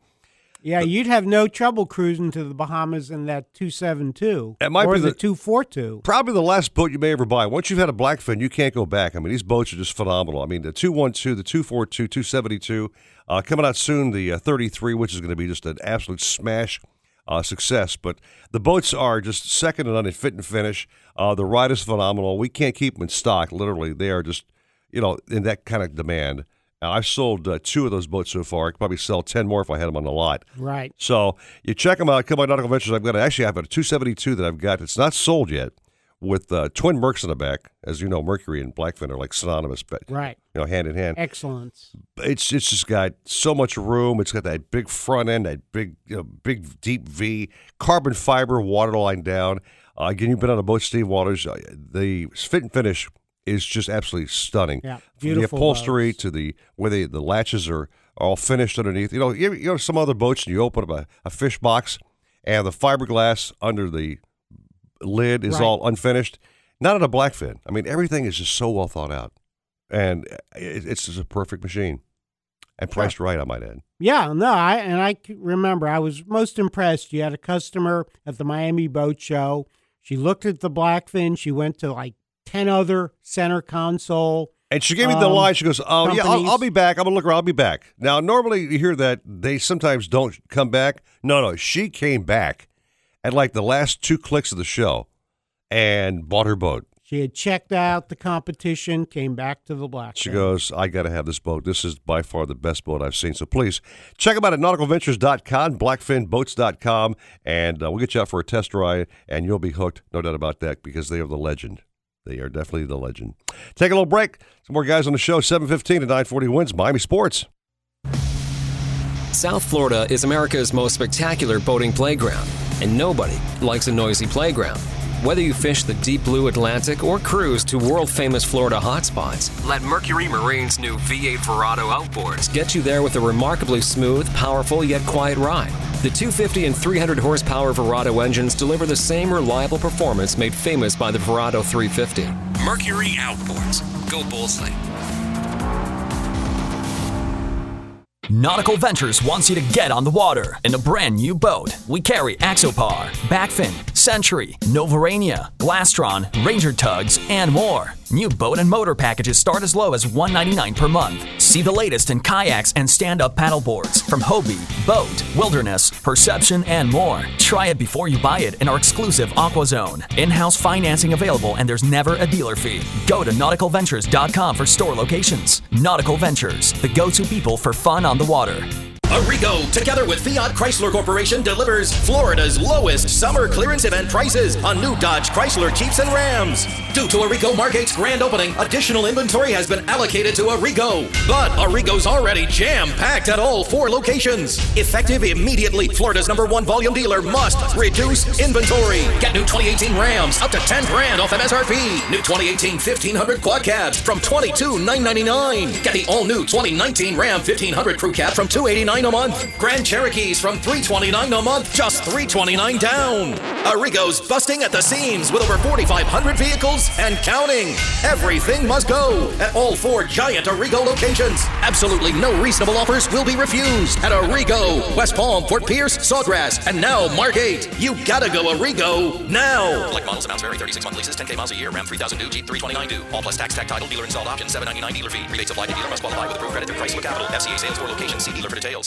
Yeah, you'd have no trouble cruising to the Bahamas in that 272 that might or be the 242. Probably the last boat you may ever buy. Once you've had a Blackfin, you can't go back. I mean, these boats are just phenomenal. I mean, the 212, the 242, 272, coming out soon, the 33, which is going to be just an absolute smash success. But the boats are just second to none in fit and finish. The ride is phenomenal. We can't keep them in stock, literally. They are just, you know, in that kind of demand. Now, I've sold two of those boats so far. I could probably sell 10 more if I had them on the lot. Right. So you check them out. Come on, Nautical Ventures. I've got I have a 272 that I've got. It's not sold yet with twin Mercs in the back. As you know, Mercury and Blackfin are like synonymous, but right, you know, hand in hand. Excellence. It's just got so much room. It's got that big front end, that big big deep V, carbon fiber waterline down. Again, you've been on a boat, Steve Waters. The fit and finish is just absolutely stunning. Yeah, beautiful. From the upholstery boats to the way the latches are all finished underneath. You know some other boats, and you open up a fish box, and the fiberglass under the lid is right, all unfinished. Not on a Blackfin. I mean, everything is just so well thought out, and it's just a perfect machine, and priced right, I might add. Yeah, no, I remember I was most impressed. You had a customer at the Miami Boat Show. She looked at the Blackfin. She went to 10 other center console. And she gave me the line. She goes, oh, companies. Yeah, I'll be back. I'm going to look around. I'll be back. Now, normally you hear that they sometimes don't come back. No, she came back at the last two clicks of the show and bought her boat. She had checked out the competition, came back to the Blackfin. She goes, I got to have this boat. This is by far the best boat I've seen. So please check them out at nauticalventures.com, blackfinboats.com, and we'll get you out for a test ride, and you'll be hooked, no doubt about that, because they are the legend. They are definitely the legend. Take a little break. Some more guys on the show, 7:15 to 9:40 wins Miami Sports. South Florida is America's most spectacular boating playground, and nobody likes a noisy playground. Whether you fish the deep blue Atlantic or cruise to world-famous Florida hotspots, let Mercury Marine's new V8 Verado outboards get you there with a remarkably smooth, powerful, yet quiet ride. The 250 and 300 horsepower Verado engines deliver the same reliable performance made famous by the Verado 350. Mercury outboards. Go boldly. Nautical Ventures wants you to get on the water in a brand new boat. We carry Axopar, Backfin, Century, Novarania, Glastron, Ranger Tugs, and more. New boat and motor packages start as low as $199 per month. See the latest in kayaks and stand-up paddleboards from Hobie, Boat, Wilderness, Perception, and more. Try it before you buy it in our exclusive Aqua Zone. In-house financing available, and there's never a dealer fee. Go to nauticalventures.com for store locations. Nautical Ventures, the go-to people for fun on the water. Arrigo, together with Fiat Chrysler Corporation, delivers Florida's lowest summer clearance event prices on new Dodge, Chrysler, Jeeps, and Rams. Due to Arrigo Margate's grand opening, additional inventory has been allocated to Arrigo. But Arrigo's already jam-packed at all four locations. Effective immediately, Florida's #1 volume dealer must reduce inventory. Get new 2018 Rams up to $10,000 off MSRP. New 2018 1500 quad cabs from $22,999. Get the all-new 2019 Ram 1500 crew cab from $289. A month. Grand Cherokees from $329 a month, just $329 down. Arrigo's busting at the seams with over 4,500 vehicles and counting. Everything must go at all four giant Arrigo locations. Absolutely no reasonable offers will be refused at Arrigo, West Palm, Fort Pierce, Sawgrass, and now Margate. You gotta go Arrigo now. Select models, amounts vary, 36-month leases, 10K miles a year, Ram 3000 due, Jeep 329 due. All plus tax, tag, title, dealer installed option, $799 dealer fee. Rebates applied to dealer must qualify with approved credit through Chrysler Capital. FCA sales for locations, see dealer for details.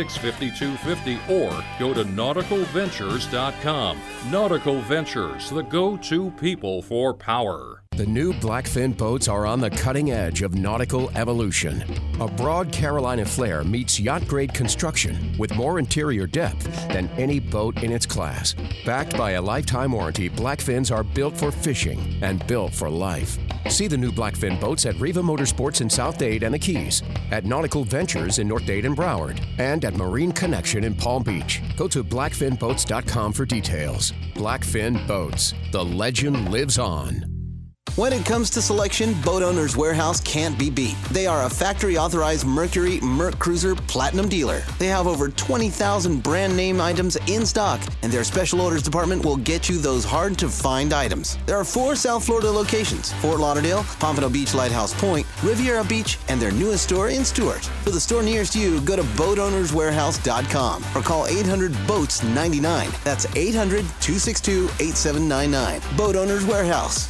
or go to nauticalventures.com. Nautical Ventures, the go-to people for power. The new Blackfin boats are on the cutting edge of nautical evolution. A broad Carolina flare meets yacht-grade construction with more interior depth than any boat in its class. Backed by a lifetime warranty, Blackfins are built for fishing and built for life. See the new Blackfin boats at Riva Motorsports in South Dade and the Keys, at Nautical Ventures in North Dade and Broward, and at Marine Connection in Palm Beach. Go to blackfinboats.com for details. Blackfin boats. The legend lives on. When it comes to selection, Boat Owners Warehouse can't be beat. They are a factory-authorized Mercury Merc Cruiser Platinum dealer. They have over 20,000 brand-name items in stock, and their special orders department will get you those hard-to-find items. There are 4 South Florida locations: Fort Lauderdale, Pompano Beach, Lighthouse Point, Riviera Beach, and their newest store in Stuart. For the store nearest you, go to boatownerswarehouse.com or call 800-BOATS-99. That's 800-262-8799. Boat Owners Warehouse.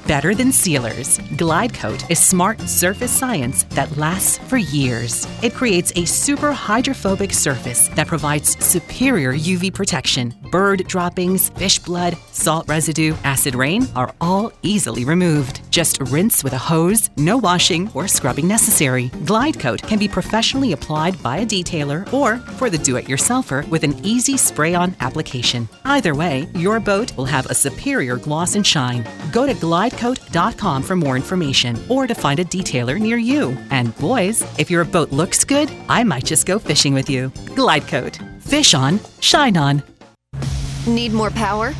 Better than sealers, GlideCoat is smart surface science that lasts for years. It creates a super hydrophobic surface that provides superior UV protection. Bird droppings, fish blood, salt residue, acid rain are all easily removed. Just rinse with a hose, no washing or scrubbing necessary. GlideCoat can be professionally applied by a detailer or for the do-it-yourselfer with an easy spray-on application. Either way, your boat will have a superior gloss and shine. Go to GlideCoat.com for more information or to find a detailer near you. And boys, if your boat looks good, I might just go fishing with you. GlideCoat. Fish on, shine on. Need more power?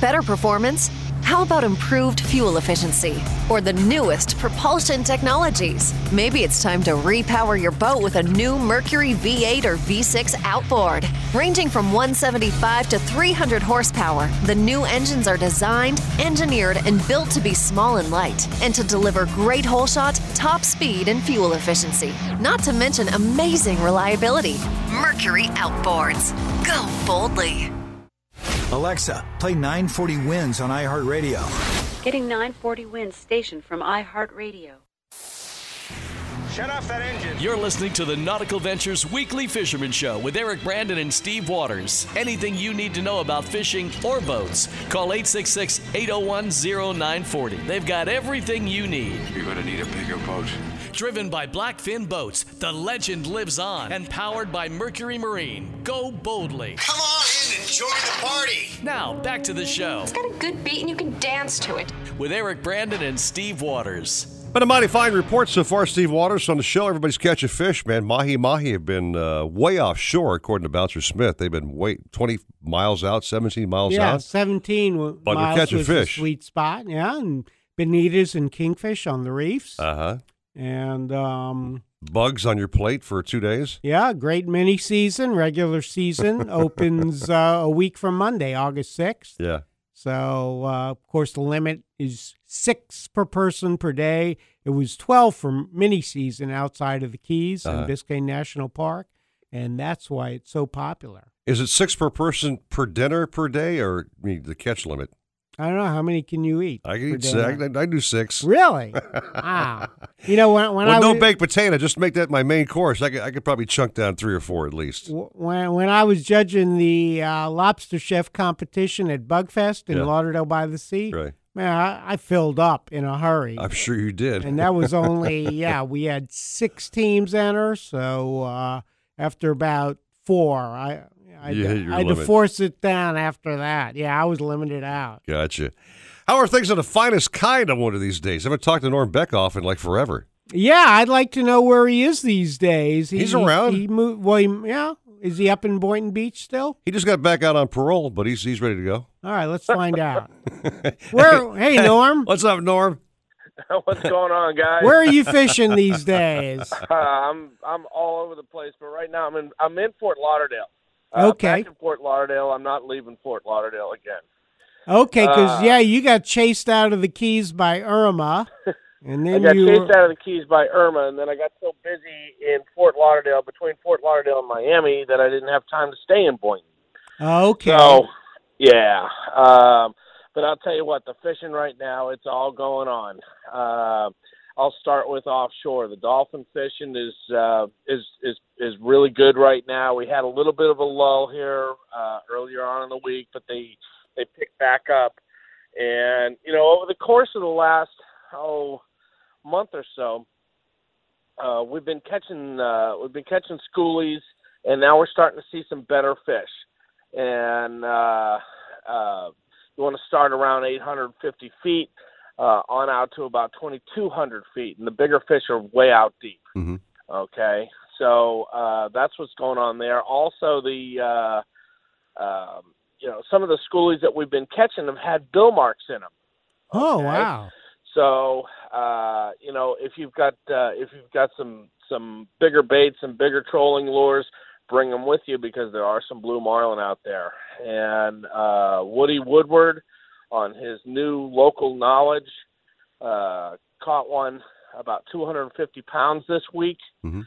Better performance? How about improved fuel efficiency? Or the newest propulsion technologies? Maybe it's time to repower your boat with a new Mercury V8 or V6 outboard. Ranging from 175 to 300 horsepower, the new engines are designed, engineered, and built to be small and light, and to deliver great hole shot, top speed, and fuel efficiency. Not to mention amazing reliability. Mercury Outboards. Go boldly. Alexa, play 940 Winds on iHeartRadio. Getting 940 Winds station from iHeartRadio. Shut off that engine. You're listening to the Nautical Ventures Weekly Fisherman Show with Eric Brandon and Steve Waters. Anything you need to know about fishing or boats, call 866-801-0940. They've got everything you need. You're going to need a bigger boat. Driven by Blackfin Boats, the legend lives on, and powered by Mercury Marine. Go boldly. Come on in and join the party. Now, back to the show. It's got a good beat and you can dance to it. With Eric Brandon and Steve Waters. Been a mighty fine report so far, Steve Waters, on the show. Everybody's catching fish, man. Mahi-mahi have been way offshore, according to Bouncer Smith. They've been 20 miles out, 17 miles out. Yeah, 17 but miles catching was fish. A sweet spot, yeah. And bonitas and kingfish on the reefs. Uh-huh. And bugs on your plate for 2 days. Yeah, great mini season. Regular season opens a week from Monday, August 6th. Yeah. So, of course, the limit is 6 per person per day. It was 12 for mini season outside of the Keys and Biscayne National Park, and that's why it's so popular. Is it 6 per person per dinner per day, or I mean, the catch limit? I don't know. How many can you eat? I can eat 6. I do 6. Really? Wow. You know, when I don't bake potato, just make that my main course. I could probably chunk down 3 or 4 at least. When I was judging the Lobster Chef competition at Bugfest in Lauderdale by the Sea, right. Man, I filled up in a hurry. I'm sure you did. And that was only, we had 6 teams enter, so after about 4, I had to force it down after that. Yeah, I was limited out. Gotcha. How are things of the finest kind on one of these days? I haven't talked to Norm Beckoff in like forever. Yeah, I'd like to know where he is these days. He's around. He moved. Well, yeah. Is he up in Boynton Beach still? He just got back out on parole, but he's ready to go. All right, let's find out. Hey, Norm. What's up, Norm? What's going on, guys? Where are you fishing these days? I'm all over the place, but right now I'm in Fort Lauderdale. Okay. Back in Fort Lauderdale. I'm not leaving Fort Lauderdale again. Okay, because you got chased out of the Keys by Irma. And then I got so busy in Fort Lauderdale, between Fort Lauderdale and Miami, that I didn't have time to stay in Boynton. Okay. So, yeah. But I'll tell you what, the fishing right now, it's all going on. I'll start with offshore. The dolphin fishing is really good right now. We had a little bit of a lull here earlier on in the week, but they picked back up. And, you know, over the course of the last month or so, we've been catching schoolies, and now we're starting to see some better fish. And you want to start around 850 feet on out to about 2,200 feet, and the bigger fish are way out deep. Mm-hmm. Okay, so that's what's going on there. Also, the some of the schoolies that we've been catching have had bill marks in them. Okay? Oh wow. So, if you've got some bigger baits and bigger trolling lures, bring them with you, because there are some blue marlin out there. And Woody Woodward, on his new local knowledge, caught one about 250 pounds this week. Mm-hmm.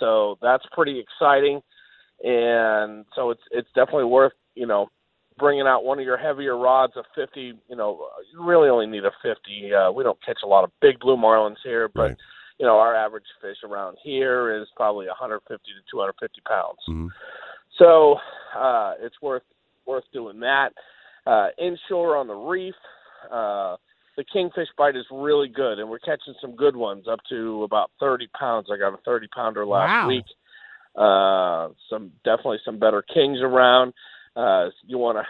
So that's pretty exciting. And so it's definitely worth, bringing out one of your heavier rods, a 50, you really only need a 50. We don't catch a lot of big blue marlins here, but, right. Our average fish around here is probably 150 to 250 pounds. Mm-hmm. So it's worth doing that. Inshore on the reef, the kingfish bite is really good, and we're catching some good ones up to about 30 pounds. I got a 30-pounder last week. Definitely some better kings around. You want to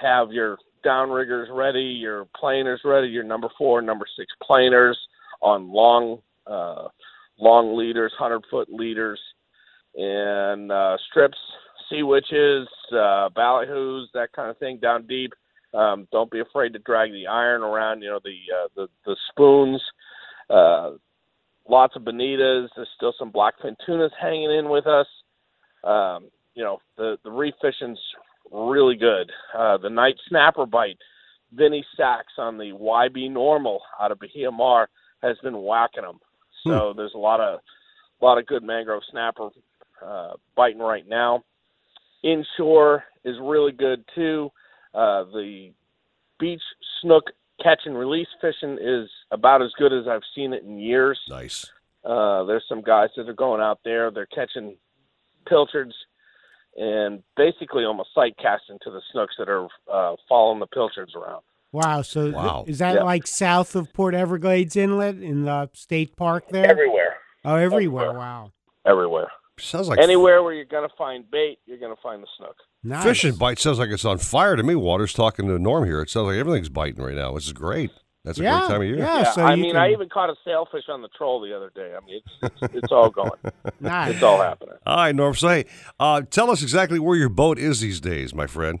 have your downriggers ready, your planers ready, your number 4, number 6 planers on long leaders, 100-foot leaders, and strips, sea witches, ballyhoos, that kind of thing down deep. Don't be afraid to drag the iron around, the spoons, lots of bonitas. There's still some blackfin tunas hanging in with us. The reef fishing's really good. The night snapper bite, Vinny Sachs on the YB Normal out of Bahia Mar has been whacking them. So there's a lot of good mangrove snapper biting right now. Inshore is really good too. The beach snook catch and release fishing is about as good as I've seen it in years. Nice. There's some guys that are going out there. They're catching pilchards, and basically almost sight casting to the snooks that are following the pilchards around. Wow. So is that like south of Port Everglades Inlet in the state park there? Everywhere. Oh, everywhere. Wow. Everywhere. Sounds like anywhere where you're going to find bait, you're going to find the snook. Nice. Fishing bite sounds like it's on fire to me. Waters talking to Norm here. It sounds like everything's biting right now, which is great. That's a great time of year. Yeah, so I even caught a sailfish on the troll the other day. I mean, it's all going. Nice. It's all happening. All right, Norm. So, hey, tell us exactly where your boat is these days, my friend.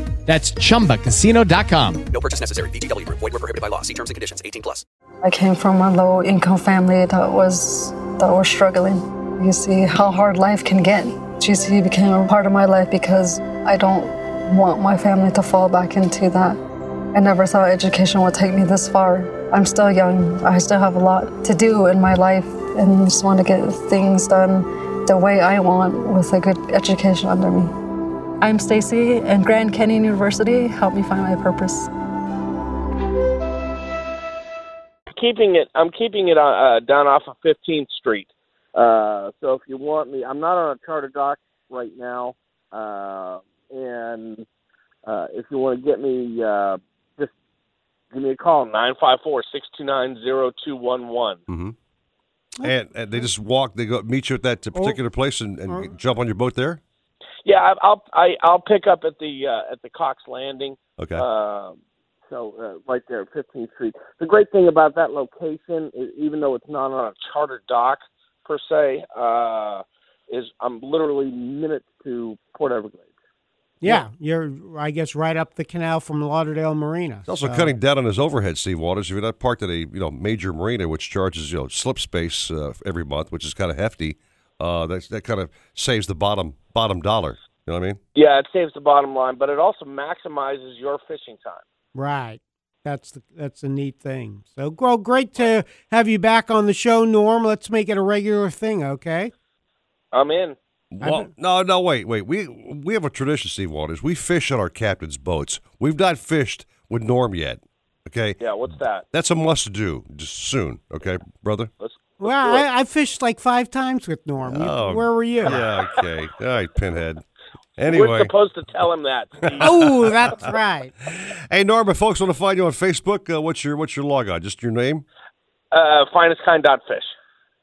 That's ChumbaCasino.com. No purchase necessary. VGW Group. Void where prohibited by law. See terms and conditions. 18+. I came from a low-income family that was struggling. You see how hard life can get. GC became a part of my life because I don't want my family to fall back into that. I never thought education would take me this far. I'm still young. I still have a lot to do in my life, and just want to get things done the way I want with a good education under me. I'm Stacy, and Grand Canyon University helped me find my purpose. I'm keeping it down off of 15th Street. So if you want me, I'm not on a charter dock right now. And if you want to get me, just give me a call, 954-629-0211. Mm-hmm. And they just walk, they go meet you at that particular place and jump on your boat there? Yeah, I'll pick up at the Cox Landing. Okay. So right there, 15th Street. The great thing about that location is, even though it's not on a charter dock per se, is I'm literally minutes to Port Everglades. Yeah, you're, I guess, right up the canal from Lauderdale Marina. It's also cutting down on his overhead, Steve Waters. If you're not parked at a major marina, which charges slip space every month, which is kind of hefty, that kind of saves the bottom dollar. You know what I mean? Yeah, it saves the bottom line, but it also maximizes your fishing time. Right. That's a neat thing. So, well, great to have you back on the show, Norm. Let's make it a regular thing, okay? I'm in. Well, no, wait. We have a tradition, Steve Waters. We fish on our captain's boats. We've not fished with Norm yet, okay? Yeah, what's that? That's a must-do, just soon, okay, brother? Well, I fished like 5 times with Norm. Oh, where were you? Yeah, okay. All right, Pinhead. Anyway. We're supposed to tell him that. Oh, that's right. Hey, Norm, if folks want to find you on Facebook, what's your log on? Just your name? Finestkind.fish.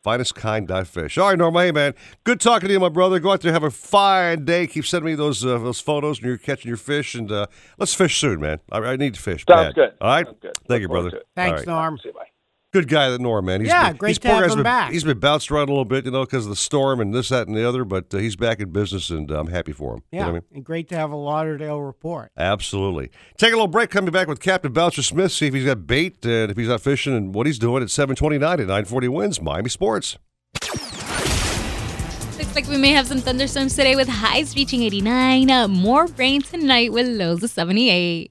Finestkind.fish. All right, Norm, hey, man. Good talking to you, my brother. Go out there, have a fine day. Keep sending me those photos when you're catching your fish, and let's fish soon, man. I need to fish. Sounds bad. Good. All right? Sounds good. Thank you, brother. Thanks, right. Norm. See you, bye. Good guy, that Norm, man. He's great to have him back. He's been bounced around a little bit, because of the storm and this, that, and the other, but he's back in business, and I'm happy for him. Yeah, you know what I mean? And great to have a Lauderdale report. Absolutely. Take a little break, coming back with Captain Bouncer Smith, see if he's got bait, and if he's out fishing, and what he's doing at 7:29 at 940 Winds, Miami Sports. Looks like we may have some thunderstorms today with highs reaching 89, more rain tonight with lows of 78.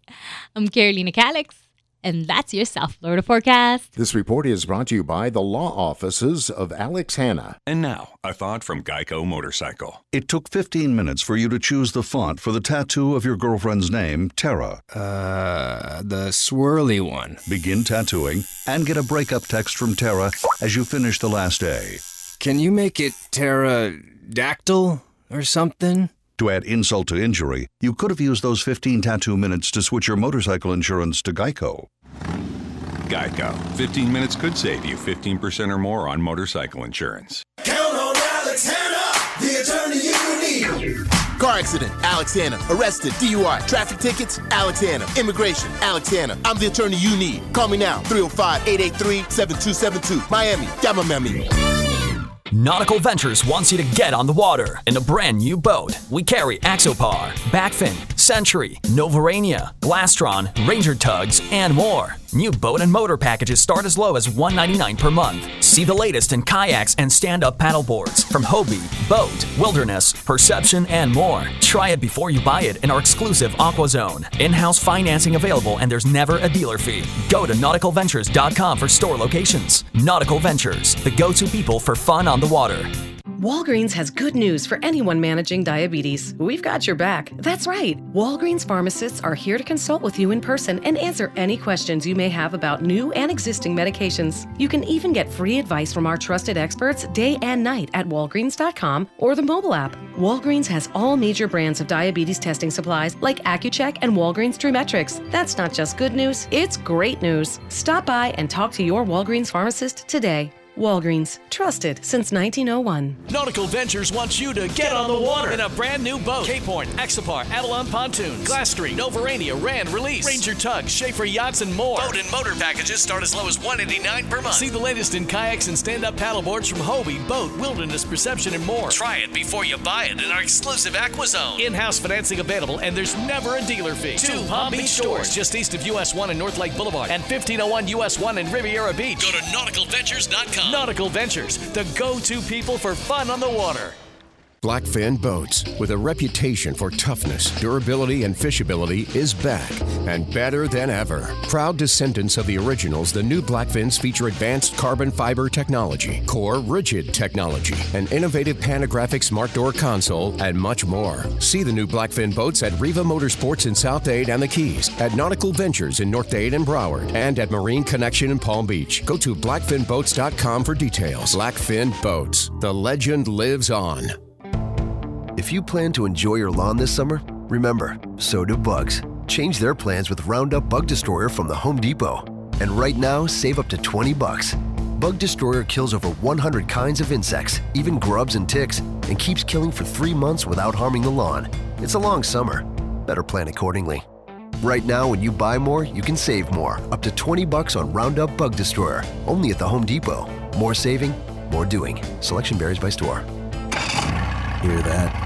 I'm Carolina Calix. And that's your South Florida forecast. This report is brought to you by the law offices of Alex Hanna. And now, a thought from Geico Motorcycle. It took 15 minutes for you to choose the font for the tattoo of your girlfriend's name, Tara. The swirly one. Begin tattooing and get a breakup text from Tara as you finish the last day. Can you make it pterodactyl or something? To add insult to injury, you could have used those 15 tattoo minutes to switch your motorcycle insurance to Geico. Geico. 15 minutes could save you 15% or more on motorcycle insurance. Count on Alex Hanna, the attorney you need. Car accident, Alex Hanna. Arrested, DUI. Traffic tickets, Alex Hanna. Immigration, Alex Hanna. I'm the attorney you need. Call me now, 305-883-7272. Miami, Miami. Nautical Ventures wants you to get on the water in a brand new boat. We carry Axopar, Backfin, Century, Novarania, Glastron, Ranger Tugs, and more. New boat and motor packages start as low as $199 per month. See the latest in kayaks and stand-up paddleboards from Hobie, Boat, Wilderness, Perception, and more. Try it before you buy it in our exclusive Aqua Zone. In-house financing available, and there's never a dealer fee. Go to nauticalventures.com for store locations. Nautical Ventures, the go-to people for fun on the water. Walgreens has good news for anyone managing diabetes. We've got your back. That's right. Walgreens pharmacists are here to consult with you in person and answer any questions you may have about new and existing medications. You can even get free advice from our trusted experts day and night at Walgreens.com or the mobile app. Walgreens has all major brands of diabetes testing supplies like AccuCheck and Walgreens Trumetrics. That's not just good news, it's great news. Stop by and talk to your Walgreens pharmacist today. Walgreens, trusted since 1901. Nautical Ventures wants you to get on the water in a brand new boat. Cape Horn, Axopar, Avalon Pontoons, Glastry, Novarania, Rand, Release, Ranger Tugs, Schaefer Yachts, and more. Boat and motor packages start as low as $189 per month. See the latest in kayaks and stand-up paddleboards from Hobie, Boat, Wilderness, Perception, and more. Try it before you buy it in our exclusive AquaZone. In-house financing available, and there's never a dealer fee. 2 Palm Beach stores just east of US 1 and North Lake Boulevard, and 1501 US 1 in Riviera Beach. Go to nauticalventures.com. Nautical Ventures, the go-to people for fun on the water. Blackfin Boats, with a reputation for toughness, durability, and fishability, is back and better than ever. Proud descendants of the originals, the new Blackfins feature advanced carbon fiber technology, core rigid technology, an innovative panographic smart door console, and much more. See the new Blackfin Boats at Riva Motorsports in South Dade and the Keys, at Nautical Ventures in North Dade and Broward, and at Marine Connection in Palm Beach. Go to blackfinboats.com for details. Blackfin Boats, the legend lives on. If you plan to enjoy your lawn this summer, remember, so do bugs. Change their plans with Roundup Bug Destroyer from the Home Depot. And right now, save up to $20. Bug Destroyer kills over 100 kinds of insects, even grubs and ticks, and keeps killing for 3 months without harming the lawn. It's a long summer. Better plan accordingly. Right now, when you buy more, you can save more. Up to $20 on Roundup Bug Destroyer, only at the Home Depot. More saving, more doing. Selection varies by store. Hear that?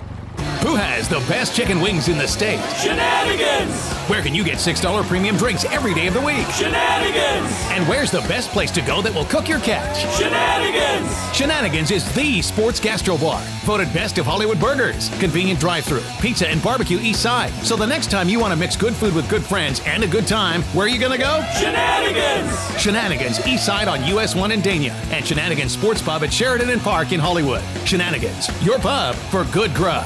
Who has the best chicken wings in the state? Shenanigans! Where can you get $6 premium drinks every day of the week? Shenanigans! And where's the best place to go that will cook your catch? Shenanigans! Shenanigans is the sports gastro bar, voted best of Hollywood burgers, convenient drive-thru, pizza and barbecue east side. So the next time you want to mix good food with good friends and a good time, where are you going to go? Shenanigans! Shenanigans east side on US 1 in Dania and Shenanigans Sports Pub at Sheridan and Park in Hollywood. Shenanigans, your pub for good grub.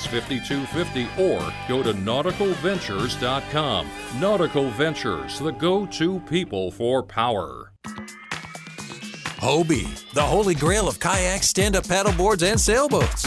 5250 or go to nauticalventures.com. Nautical Ventures, the go-to people for power. Hobie, the holy grail of kayaks, stand-up paddleboards, and sailboats.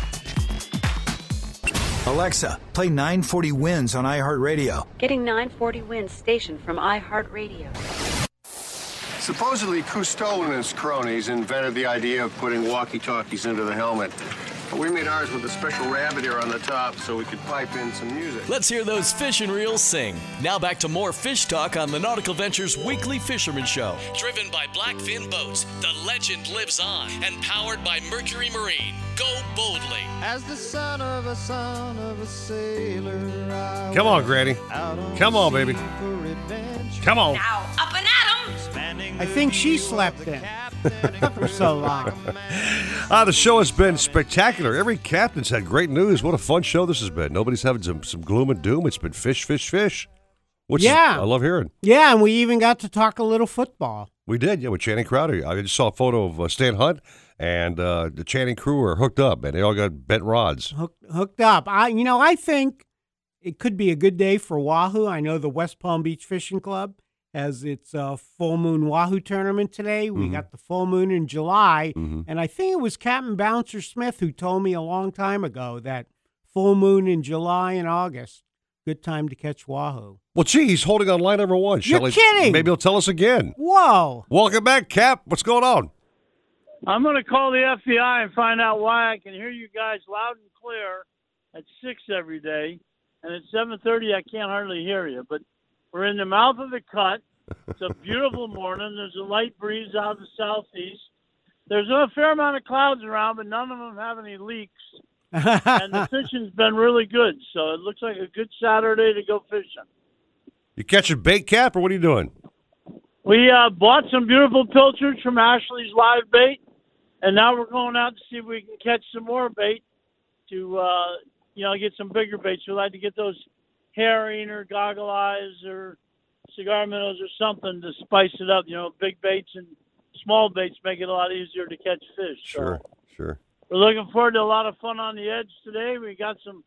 Alexa, play 940 Winds on iHeartRadio. Getting 940 Winds station from iHeartRadio. Supposedly, Cousteau and his cronies invented the idea of putting walkie-talkies into the helmet. But we made ours with a special rabbit ear on the top so we could pipe in some music. Let's hear those fish and reels sing. Now back to more fish talk on the Nautical Ventures Weekly Fisherman Show. Driven by Blackfin Boats, the legend lives on. And powered by Mercury Marine. Go boldly. As the son of a sailor. Come on, Granny. Come on, baby. Come on. Now, up and at 'em. I think she slept in for so long. The show has been spectacular. Every captain's had great news. What a fun show this has been. Nobody's having some gloom and doom. It's been fish, fish, fish. Which yeah. I love hearing. Yeah, and we even got to talk a little football. We did, yeah, with Channing Crowder. I just saw a photo of Stan Hunt and the Channing crew are hooked up, and they all got bent rods. Hooked up. I think it could be a good day for Wahoo. I know the West Palm Beach Fishing Club has its full moon Wahoo tournament today. We got the full moon in July, and I think it was Captain Bouncer Smith who told me a long time ago that full moon in July and August, good time to catch Wahoo. Well, gee, he's holding on line number one. You're kidding. Maybe he'll tell us again. Whoa. Welcome back, Cap. What's going on? I'm going to call the FBI and find out why I can hear you guys loud and clear at 6 every day, and at 7:30 I can't hardly hear you, but we're in the mouth of the cut. It's a beautiful morning. There's a light breeze out of the southeast. There's a fair amount of clouds around, but none of them have any leaks. and the fishing's been really good. So it looks like a good Saturday to go fishing. You catching bait, Cap, or what are you doing? We bought some beautiful pilchards from Ashley's Live Bait, and now we're going out to see if we can catch some more bait to, get some bigger baits. We like to get those herring or goggle eyes or cigar minnows or something to spice it up. You know, big baits and small baits make it a lot easier to catch fish. Sure. We're looking forward to a lot of fun on the edge today. We got some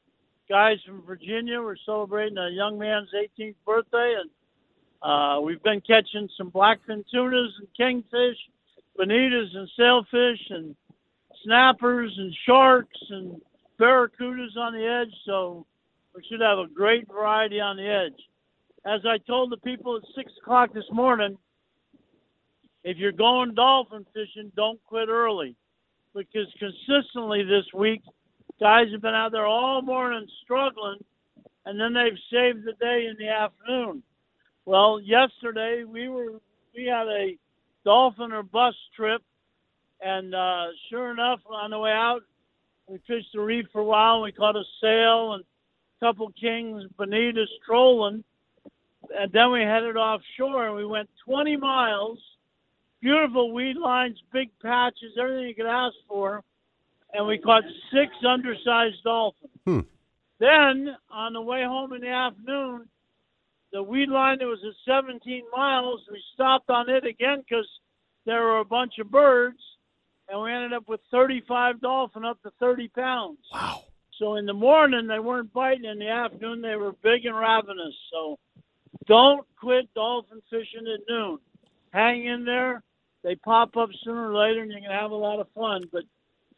guys from Virginia. We're celebrating a young man's 18th birthday, and we've been catching some blackfin tunas and kingfish, bonitas and sailfish and snappers and sharks and barracudas on the edge, so we should have a great variety on the edge. As I told the people at 6 o'clock this morning, if you're going dolphin fishing, don't quit early, because consistently this week, guys have been out there all morning struggling, and then they've saved the day in the afternoon. Well, yesterday we had a dolphin or bus trip, and sure enough, on the way out, we fished the reef for a while. We caught a sail and a couple kings, bonitas, trolling, and then we headed offshore, and we went 20 miles, beautiful weed lines, big patches, everything you could ask for, and we caught 6 undersized dolphins. Then, on the way home in the afternoon, the weed line that was at 17 miles, we stopped on it again because there were a bunch of birds, and we ended up with 35 dolphin up to 30 pounds. Wow. So in the morning, they weren't biting. In the afternoon, they were big and ravenous. So don't quit dolphin fishing at noon. Hang in there. They pop up sooner or later, and you're going to have a lot of fun. But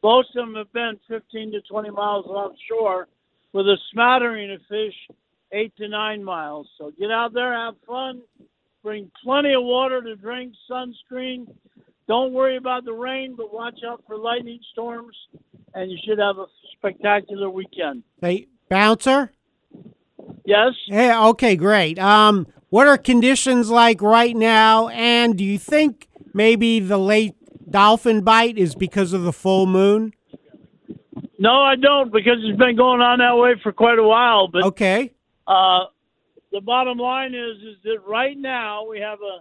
most of them have been 15 to 20 miles offshore with a smattering of fish 8 to 9 miles. So get out there, have fun. Bring plenty of water to drink, sunscreen. Don't worry about the rain, but watch out for lightning storms, and you should have a spectacular weekend. Hey, Bouncer? Yes? Hey, okay, great. What are conditions like right now, and do you think maybe the late dolphin bite is because of the full moon? No, I don't, because it's been going on that way for quite a while. But okay. The bottom line is that right now we have a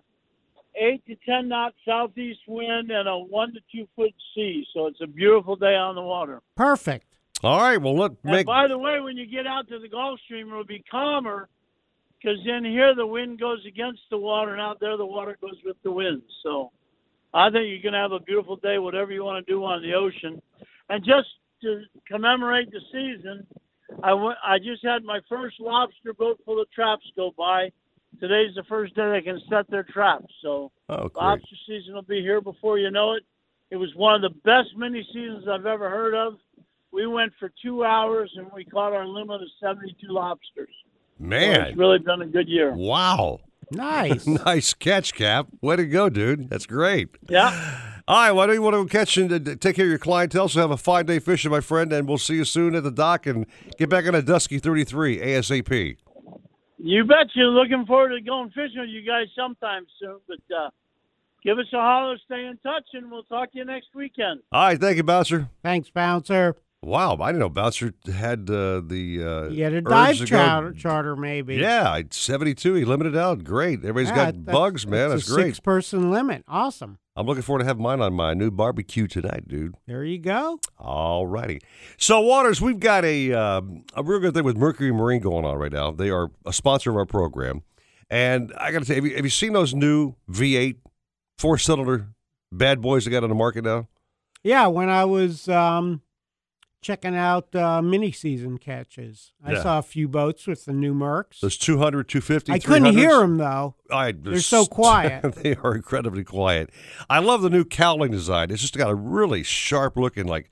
8 to 10 knot southeast wind and a 1 to 2 foot sea. So it's a beautiful day on the water. Perfect. All right. Well, by the way, when you get out to the Gulf Stream, it'll be calmer because in here the wind goes against the water, and out there the water goes with the wind. So I think you're going to have a beautiful day, whatever you want to do on the ocean. And just to commemorate the season, I just had my first lobster boat full of traps go by. Today's the first day they can set their traps, so lobster season will be here before you know it. It was one of the best mini seasons I've ever heard of. We went for 2 hours, and we caught our limit of 72 lobsters. Man. So it's really been a good year. Wow. Nice. Nice catch, Cap. Way to go, dude. That's great. Yeah. All right, why don't you want to go catch and take care of your clientele, so have a fine day fishing, my friend, and we'll see you soon at the dock and get back on a Dusky 33 ASAP. You betcha. Looking forward to going fishing with you guys sometime soon, but give us a holler, stay in touch, and we'll talk to you next weekend. All right, thank you, Bouncer. Thanks, Bouncer. Wow, I didn't know Bouncer had he had a dive charter, maybe. Yeah, 72, he limited out. Great. Everybody's got bugs, man. That's great. 6-person limit. Awesome. I'm looking forward to have mine on my new barbecue tonight, dude. There you go. All righty. So, Waters, we've got a real good thing with Mercury Marine going on right now. They are a sponsor of our program. And I got to tell you, have you seen those new V8 4-cylinder bad boys they got on the market now? Yeah, when I was checking out mini-season catches, I saw a few boats with the new Mercs. Those 200, 250, 300s. I couldn't hear them, though. They're so quiet. They are incredibly quiet. I love the new cowling design. It's just got a really sharp-looking, I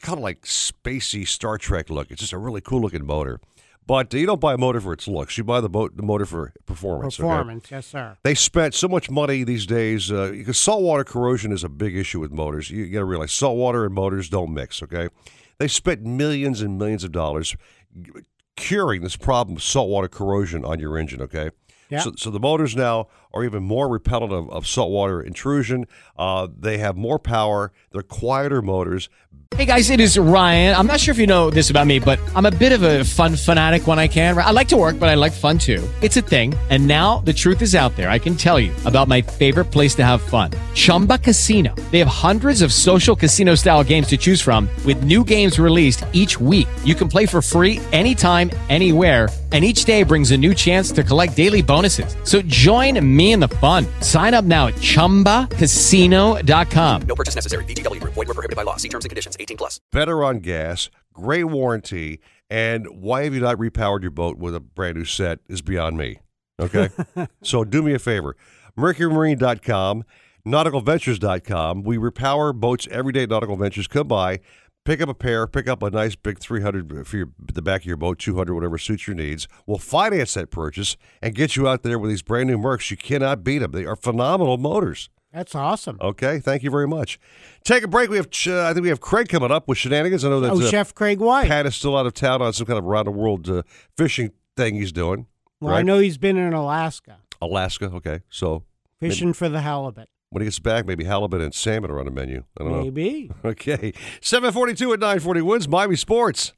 call it spacey Star Trek look. It's just a really cool-looking motor. But you don't buy a motor for its looks. You buy the motor for performance. Performance, okay? Yes, sir. They spent so much money these days because saltwater corrosion is a big issue with motors. You got to realize saltwater and motors don't mix, okay? They spent millions and millions of dollars curing this problem of saltwater corrosion on your engine, okay? Yeah. So the motors now are even more repellent of saltwater intrusion. They have more power. They're quieter motors. Hey, guys, it is Ryan. I'm not sure if you know this about me, but I'm a bit of a fun fanatic when I can. I like to work, but I like fun, too. It's a thing. And now the truth is out there. I can tell you about my favorite place to have fun, Chumba Casino. They have hundreds of social casino-style games to choose from with new games released each week. You can play for free anytime, anywhere, and each day brings a new chance to collect daily bonuses. So join me in the fun. Sign up now at ChumbaCasino.com. No purchase necessary. VGW. Void where prohibited by law. See terms and conditions. 18 plus. Better on gas. Great warranty. And why have you not repowered your boat with a brand new set is beyond me. Okay? So do me a favor. MercuryMarine.com. NauticalVentures.com. We repower boats every day at Nautical Ventures. Come by. Pick up a pair, pick up a nice big 300 for the back of your boat, 200, whatever suits your needs. We'll finance that purchase and get you out there with these brand new Mercs. You cannot beat them. They are phenomenal motors. That's awesome. Okay, thank you very much. Take a break. We have I think we have Craig coming up with Shenanigans. I know that Chef Craig White. Pat is still out of town on some kind of around-the-world fishing thing he's doing. Well, right? I know he's been in Alaska. Alaska, okay. So fishing for the halibut. When he gets back, maybe halibut and salmon are on the menu. I don't know. Maybe. Okay. 7:42 at 9:40 Wins Miami Sports.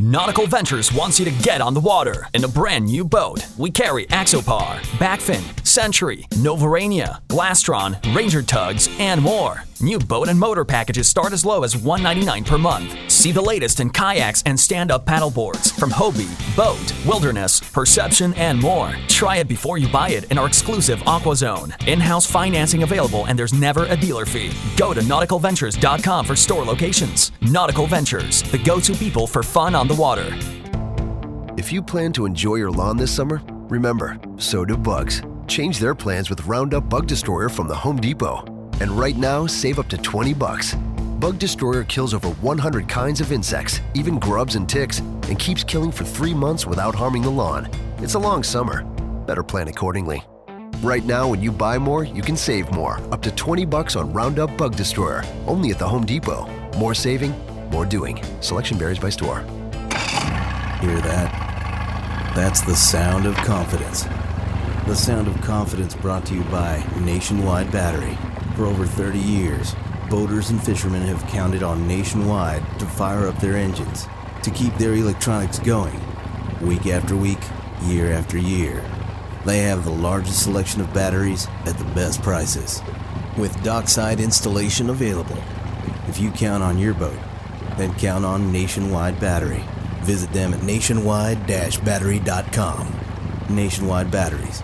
Nautical Ventures wants you to get on the water in a brand new boat. We carry Axopar, Backfin, Century, Novarania, Glastron, Ranger Tugs, and more. New boat and motor packages start as low as $199 per month. See the latest in kayaks and stand-up paddleboards from Hobie, Boat, Wilderness, Perception, and more. Try it before you buy it in our exclusive Aqua Zone. In-house financing available, and there's never a dealer fee. Go to nauticalventures.com for store locations. Nautical Ventures, the go-to people for fun on the water. If you plan to enjoy your lawn this summer, remember, so do bugs. Change their plans with Roundup Bug Destroyer from the Home Depot. And right now, save up to $20. Bug Destroyer kills over 100 kinds of insects, even grubs and ticks, and keeps killing for 3 months without harming the lawn. It's a long summer. Better plan accordingly. Right now, when you buy more, you can save more. Up to $20 on Roundup Bug Destroyer, only at the Home Depot. More saving, more doing. Selection varies by store. Hear that? That's the sound of confidence. The sound of confidence brought to you by Nationwide Battery. For over 30 years, boaters and fishermen have counted on Nationwide to fire up their engines, to keep their electronics going, week after week, year after year. They have the largest selection of batteries at the best prices, with dockside installation available. If you count on your boat, then count on Nationwide Battery. Visit them at nationwide-battery.com. Nationwide Batteries,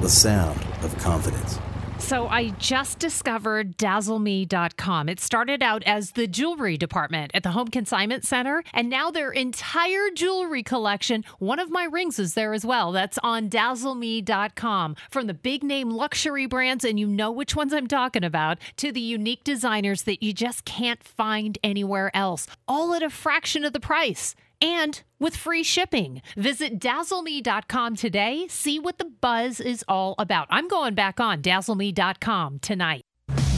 the sound of confidence. So I just discovered DazzleMe.com. It started out as the jewelry department at the Home Consignment Center, and now their entire jewelry collection, one of my rings is there as well. That's on DazzleMe.com. From the big-name luxury brands, and you know which ones I'm talking about, to the unique designers that you just can't find anywhere else, all at a fraction of the price. And with free shipping. Visit DazzleMe.com today. See what the buzz is all about. I'm going back on DazzleMe.com tonight.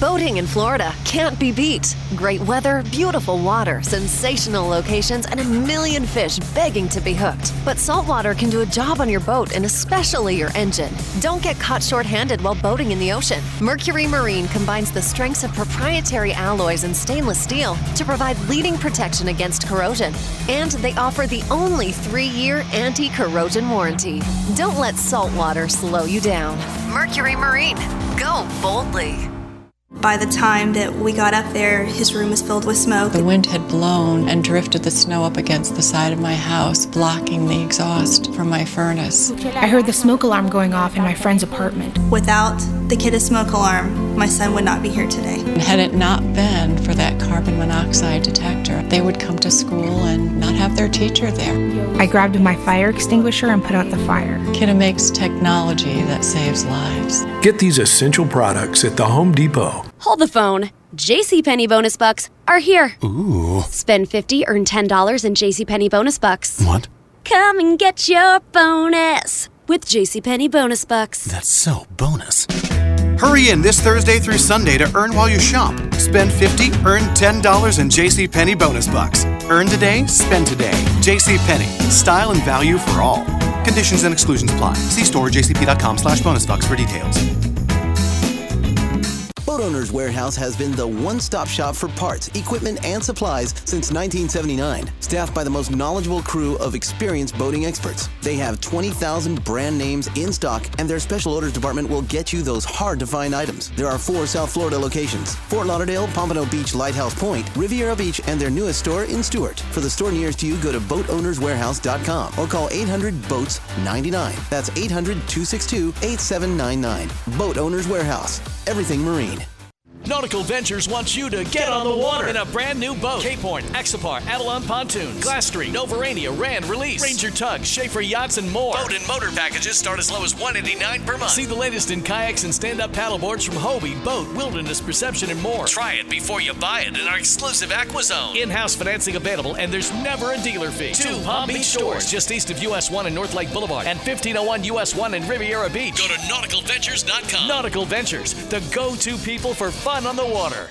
Boating in Florida can't be beat. Great weather, beautiful water, sensational locations, and a million fish begging to be hooked. But saltwater can do a job on your boat and especially your engine. Don't get caught short-handed while boating in the ocean. Mercury Marine combines the strengths of proprietary alloys and stainless steel to provide leading protection against corrosion. And they offer the only 3-year anti-corrosion warranty. Don't let saltwater slow you down. Mercury Marine. Go boldly. By the time that we got up there, his room was filled with smoke. The wind had blown and drifted the snow up against the side of my house, blocking the exhaust from my furnace. I heard the smoke alarm going off in my friend's apartment. Without the kid's smoke alarm, my son would not be here today. Had it not been for that carbon monoxide detector, they would come to school and not have their teacher there. I grabbed my fire extinguisher and put out the fire. Kidda makes technology that saves lives. Get these essential products at the Home Depot. Hold the phone. JCPenney bonus bucks are here. Ooh. Spend $50, earn $10 in JCPenney bonus bucks. What? Come and get your bonus with JCPenney bonus bucks. That's so bonus. Hurry in this Thursday through Sunday to earn while you shop. Spend $50, earn $10 in JCPenney bonus bucks. Earn today, spend today. JCPenney, style and value for all. Conditions and exclusions apply. See store jcp.com/bonusstocks for details. Boat Owners Warehouse has been the one-stop shop for parts, equipment, and supplies since 1979. Staffed by the most knowledgeable crew of experienced boating experts. They have 20,000 brand names in stock, and their special orders department will get you those hard-to-find items. There are 4 South Florida locations: Fort Lauderdale, Pompano Beach, Lighthouse Point, Riviera Beach, and their newest store in Stuart. For the store nearest you, go to boatownerswarehouse.com or call 800-BOATS-99. That's 800-262-8799. Boat Owners Warehouse. Everything Marine. Nautical Ventures wants you to get on the water in a brand new boat. Cape Horn, Axopar, Avalon Pontoons, Glastry, Novarania, Rand, Release, Ranger Tugs, Schaefer Yachts, and more. Boat and motor packages start as low as $189 per month. See the latest in kayaks and stand-up paddleboards from Hobie, Boat, Wilderness Perception, and more. Try it before you buy it in our exclusive AquaZone. In-house financing available, and there's never a dealer fee. 2 Palm Beach stores just east of US 1 and North Lake Boulevard, and 1501 US 1 in Riviera Beach. Go to nauticalventures.com. Nautical Ventures, the go-to people for fun on the water.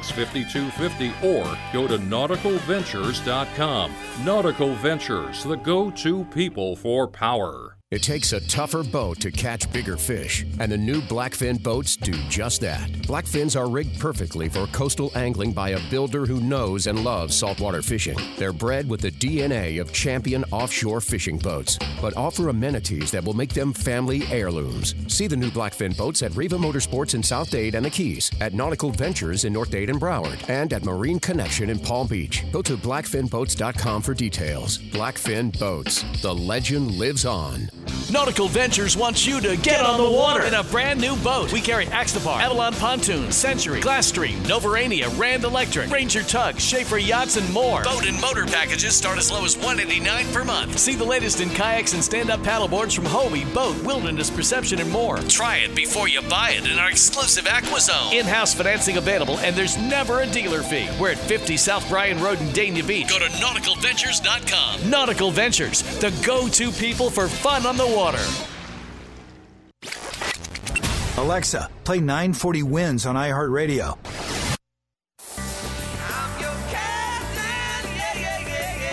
or go to nauticalventures.com. Nautical Ventures, the go-to people for power. It takes a tougher boat to catch bigger fish, and the new Blackfin boats do just that. Blackfins are rigged perfectly for coastal angling by a builder who knows and loves saltwater fishing. They're bred with the DNA of champion offshore fishing boats, but offer amenities that will make them family heirlooms. See the new Blackfin boats at Riva Motorsports in South Dade and the Keys, at Nautical Ventures in North Dade and Broward, and at Marine Connection in Palm Beach. Go to blackfinboats.com for details. Blackfin boats. The legend lives on. Nautical Ventures wants you to get on the water in a brand new boat. We carry Axopar, Avalon Pontoons, Century, Glastream, Novarania, Rand Electric, Ranger Tugs, Schaefer Yachts, and more. Boat and motor packages start as low as $189 per month. See the latest in kayaks and stand-up paddleboards from Hobie, Boat, Wilderness Perception, and more. Try it before you buy it in our exclusive AquaZone. In-house financing available, and there's never a dealer fee. We're at 50 South Bryan Road in Dania Beach. Go to nauticalventures.com. Nautical Ventures, the go-to people for fun on the water. Alexa, play 940 Winds on iHeartRadio. I'm your captain, yeah, yeah, yeah,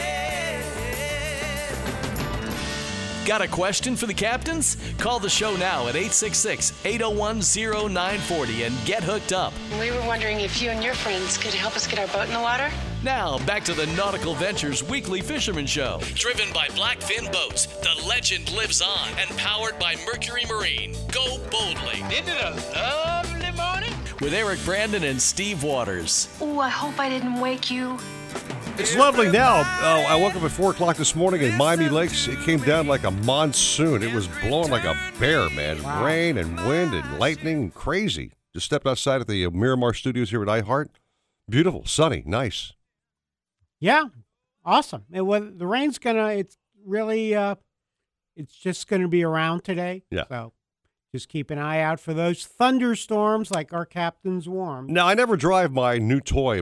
yeah. Got a question for the captains? Call the show now at 866-801-0940 and get hooked up. We were wondering if you and your friends could help us get our boat in the water. Now, back to the Nautical Ventures Weekly Fisherman Show. Driven by Blackfin Boats, the legend lives on, and powered by Mercury Marine. Go boldly. Isn't it a lovely morning? With Eric Brandon and Steve Waters. Ooh, I hope I didn't wake you. It's lovely now. I woke up at 4 o'clock this morning in Miami Lakes. It came down like a monsoon. It was blowing like a bear, man. Wow. Rain and wind and lightning. Crazy. Just stepped outside at the Miramar Studios here at iHeart. Beautiful, sunny, nice. Yeah, awesome. The rain's it's really, it's just going to be around today. Yeah. So just keep an eye out for those thunderstorms like our captain's warned. Now, I never drive my new toy, I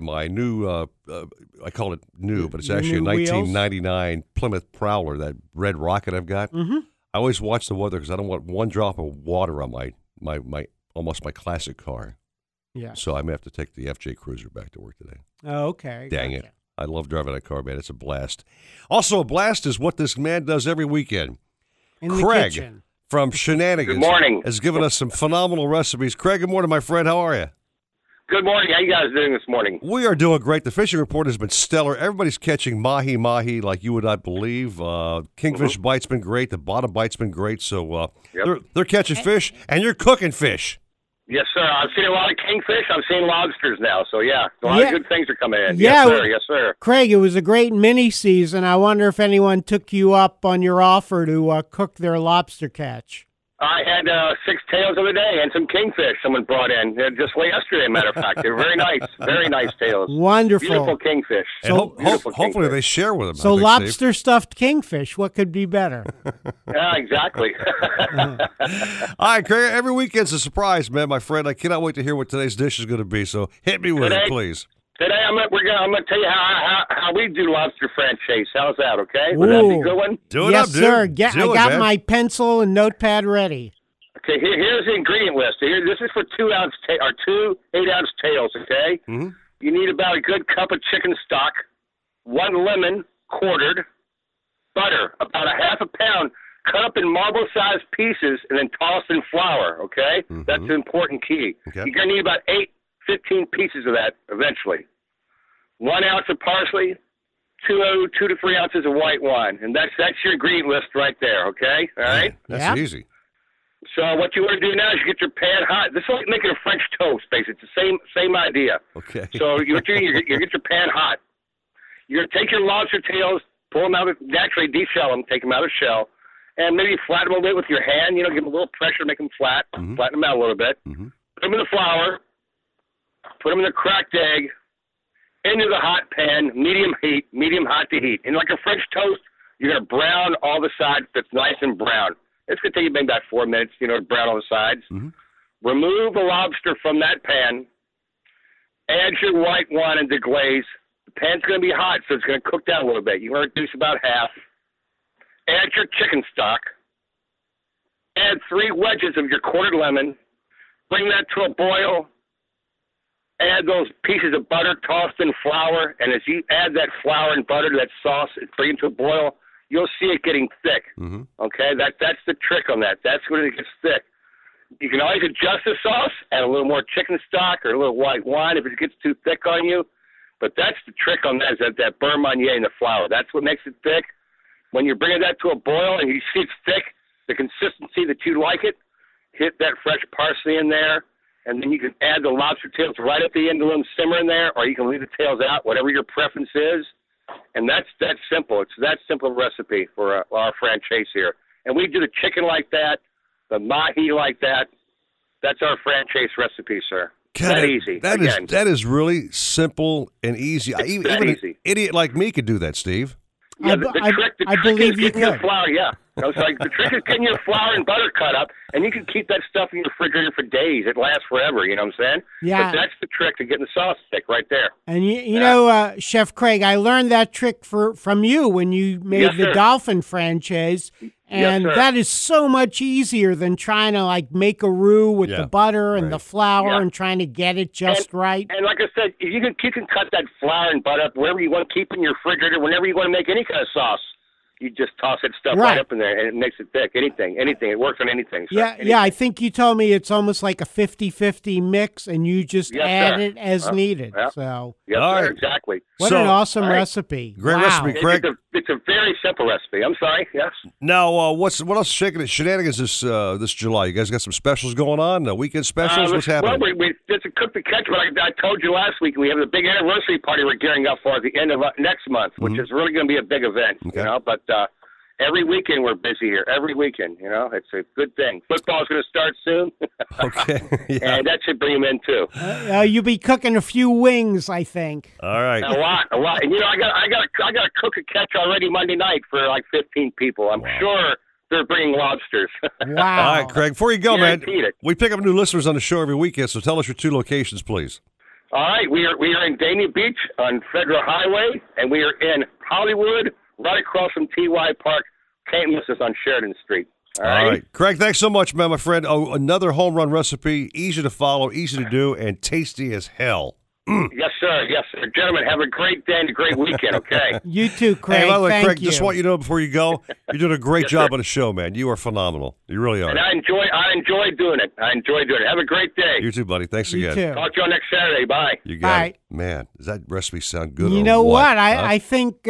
call it new, but it's actually a 1999 Plymouth Prowler, that red rocket I've got. Mm-hmm. I always watch the weather because I don't want one drop of water on my almost my classic car. Yeah. So I may have to take the FJ Cruiser back to work today. Oh, okay. Dang it. I love driving that car, man. It's a blast. Also, a blast is what this man does every weekend. In Craig from Shenanigans. Good morning. Has given us some phenomenal recipes. Craig, good morning, my friend. How are you? Good morning. How you guys doing this morning? We are doing great. The fishing report has been stellar. Everybody's catching mahi-mahi like you would not believe. Kingfish bite's been great. The bottom bite's been great. So they're catching fish, and you're cooking fish. Yes, sir. I've seen a lot of kingfish. I've seen lobsters now. So, yeah, a lot of good things are coming in. Yeah, yes, sir. Yes, sir. Craig, it was a great mini season. I wonder if anyone took you up on your offer to cook their lobster catch. I had six tails of the day and some kingfish someone brought in just yesterday, matter of fact. They're very nice tails. Wonderful. Beautiful kingfish. So, beautiful hopefully kingfish. They share with them. So lobster-stuffed kingfish, what could be better? Yeah, exactly. All right, Craig, every weekend's a surprise, man, my friend. I cannot wait to hear what today's dish is going to be, so hit me with it, please. Today I'm gonna tell you how we do lobster franchise. How's that? Okay, would that be a good one? Do it, yes, up, dude. Sir. I got my pencil and notepad ready. Okay, here's the ingredient list. This is for 2 8-ounce tails. Okay, mm-hmm. You need about a good cup of chicken stock, 1 lemon quartered, butter about a half a pound, cut up in marble-sized pieces, and then tossed in flour. Okay, mm-hmm. That's an important key. Okay. You're gonna need about 15 pieces of that eventually. 1 ounce of parsley, 2 to 3 ounces of white wine. And that's your ingredient list right there, okay? All right? That's easy. So what you want to do now is you get your pan hot. This is like making a French toast, basically. It's the same idea. Okay. So you get your pan hot. You're going to take your lobster tails, pull them out, naturally de-shell them, take them out of the shell, and maybe flatten them a bit with your hand. You know, give them a little pressure, make them flat, mm-hmm. Flatten them out a little bit. Mm-hmm. Put them in the flour. Put them in the cracked egg, into the hot pan, medium hot to heat. And like a French toast, you're going to brown all the sides that's nice and brown. It's going to take you maybe about 4 minutes, to brown all the sides. Mm-hmm. Remove the lobster from that pan. Add your white wine into glaze. The pan's going to be hot, so it's going to cook down a little bit. You want to reduce about half. Add your chicken stock. Add 3 wedges of your quartered lemon. Bring that to a boil. Add those pieces of butter tossed in flour, and as you add that flour and butter to that sauce and bring it to a boil, you'll see it getting thick. Mm-hmm. Okay, that's the trick on that. That's when it gets thick. You can always adjust the sauce, add a little more chicken stock or a little white wine if it gets too thick on you. But that's the trick on that, is that beurre marnier in the flour. That's what makes it thick. When you're bringing that to a boil and you see it's thick, the consistency that you like it, hit that fresh parsley in there. And then you can add the lobster tails right at the end of them, simmer in there, or you can leave the tails out, whatever your preference is. And that's that simple. It's that simple recipe for our franchise here. And we do the chicken like that, the mahi like that. That's our franchise recipe, sir. That easy. That is really simple and easy. Even an idiot like me could do that, Steve. Yeah, the trick is getting your flour and butter cut up, and you can keep that stuff in your refrigerator for days. It lasts forever, you know what I'm saying? Yeah. But that's the trick to getting the sauce thick right there. And you know, Chef Craig, I learned that trick from you when you made the dolphin franchise, and that is so much easier than trying to make a roux with the butter and the flour and trying to get it just right. And like I said, you can cut that flour and butter up wherever you want to keep in your refrigerator, whenever you want to make any kind of sauce. You just toss that stuff right up in there, and it makes it thick. Anything. It works on anything. So I think you told me it's almost like a 50-50 mix, and you just add it as needed. Yeah. So, exactly. What an awesome recipe. Great recipe, Craig. It's a very simple recipe. I'm sorry, yes. Now, what else is shaking at Shenanigans this July? You guys got some specials going on? Weekend specials? What's happening? Well, it's a cookie catch, but I told you last week, we have a big anniversary party we're gearing up for at the end of next month, which is really going to be a big event, but every weekend we're busy here. Every weekend, it's a good thing. Football's going to start soon. Okay. Yeah. And that should bring them in, too. You'll be cooking a few wings, I think. All right. A lot. And, I got to cook a catch already Monday night for 15 people. I'm sure they're bringing lobsters. Wow. All right, Craig, before you go, man, we pick up new listeners on the show every weekend, so tell us your 2 locations, please. All right. We are in Dania Beach on Federal Highway, and we are in Hollywood, right across from T.Y. Park. Can't miss us on Sheridan Street. All right. Craig, thanks so much, man, my friend. Oh, another home run recipe, easy to follow, easy to do, and tasty as hell. Yes, sir. Gentlemen, have a great day and a great weekend, okay? You too, Craig. Hey, by the way, Craig, just want you to know before you go, you're doing a great job on the show, man. You are phenomenal. You really are. And I enjoy doing it. Have a great day. You too, buddy. Thanks again. You too. Talk to you next Saturday. Bye. You got it. Man, does that recipe sound good? You know what? I think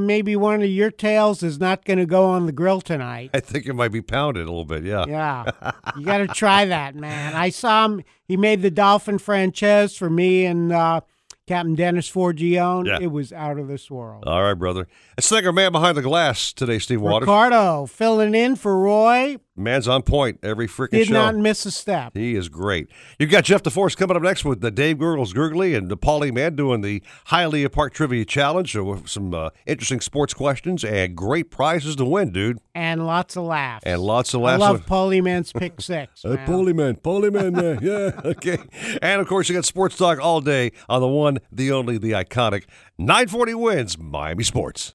maybe one of your tails is not going to go on the grill tonight. I think it might be pounded a little bit, Yeah. You got to try that, man. I saw him. He made the dolphin franchise for me and Captain Dennis Forgione. Yeah. It was out of this world. All right, brother. Let's thank our man behind the glass today, Steve Waters. Ricardo filling in for Roy. Man's on point every freaking show. Did not miss a step. He is great. You've got Jeff DeForest coming up next with the Dave Gurgles Gurgley and the Paulie Mann doing the Hialeah Park Trivia Challenge with some interesting sports questions and great prizes to win, dude. And lots of laughs. I love Paulie Mann's Pick Six. Paulie Mann. Yeah, okay. And, of course, you got Sports Talk all day on the one, the only, the iconic 940 Wins Miami Sports.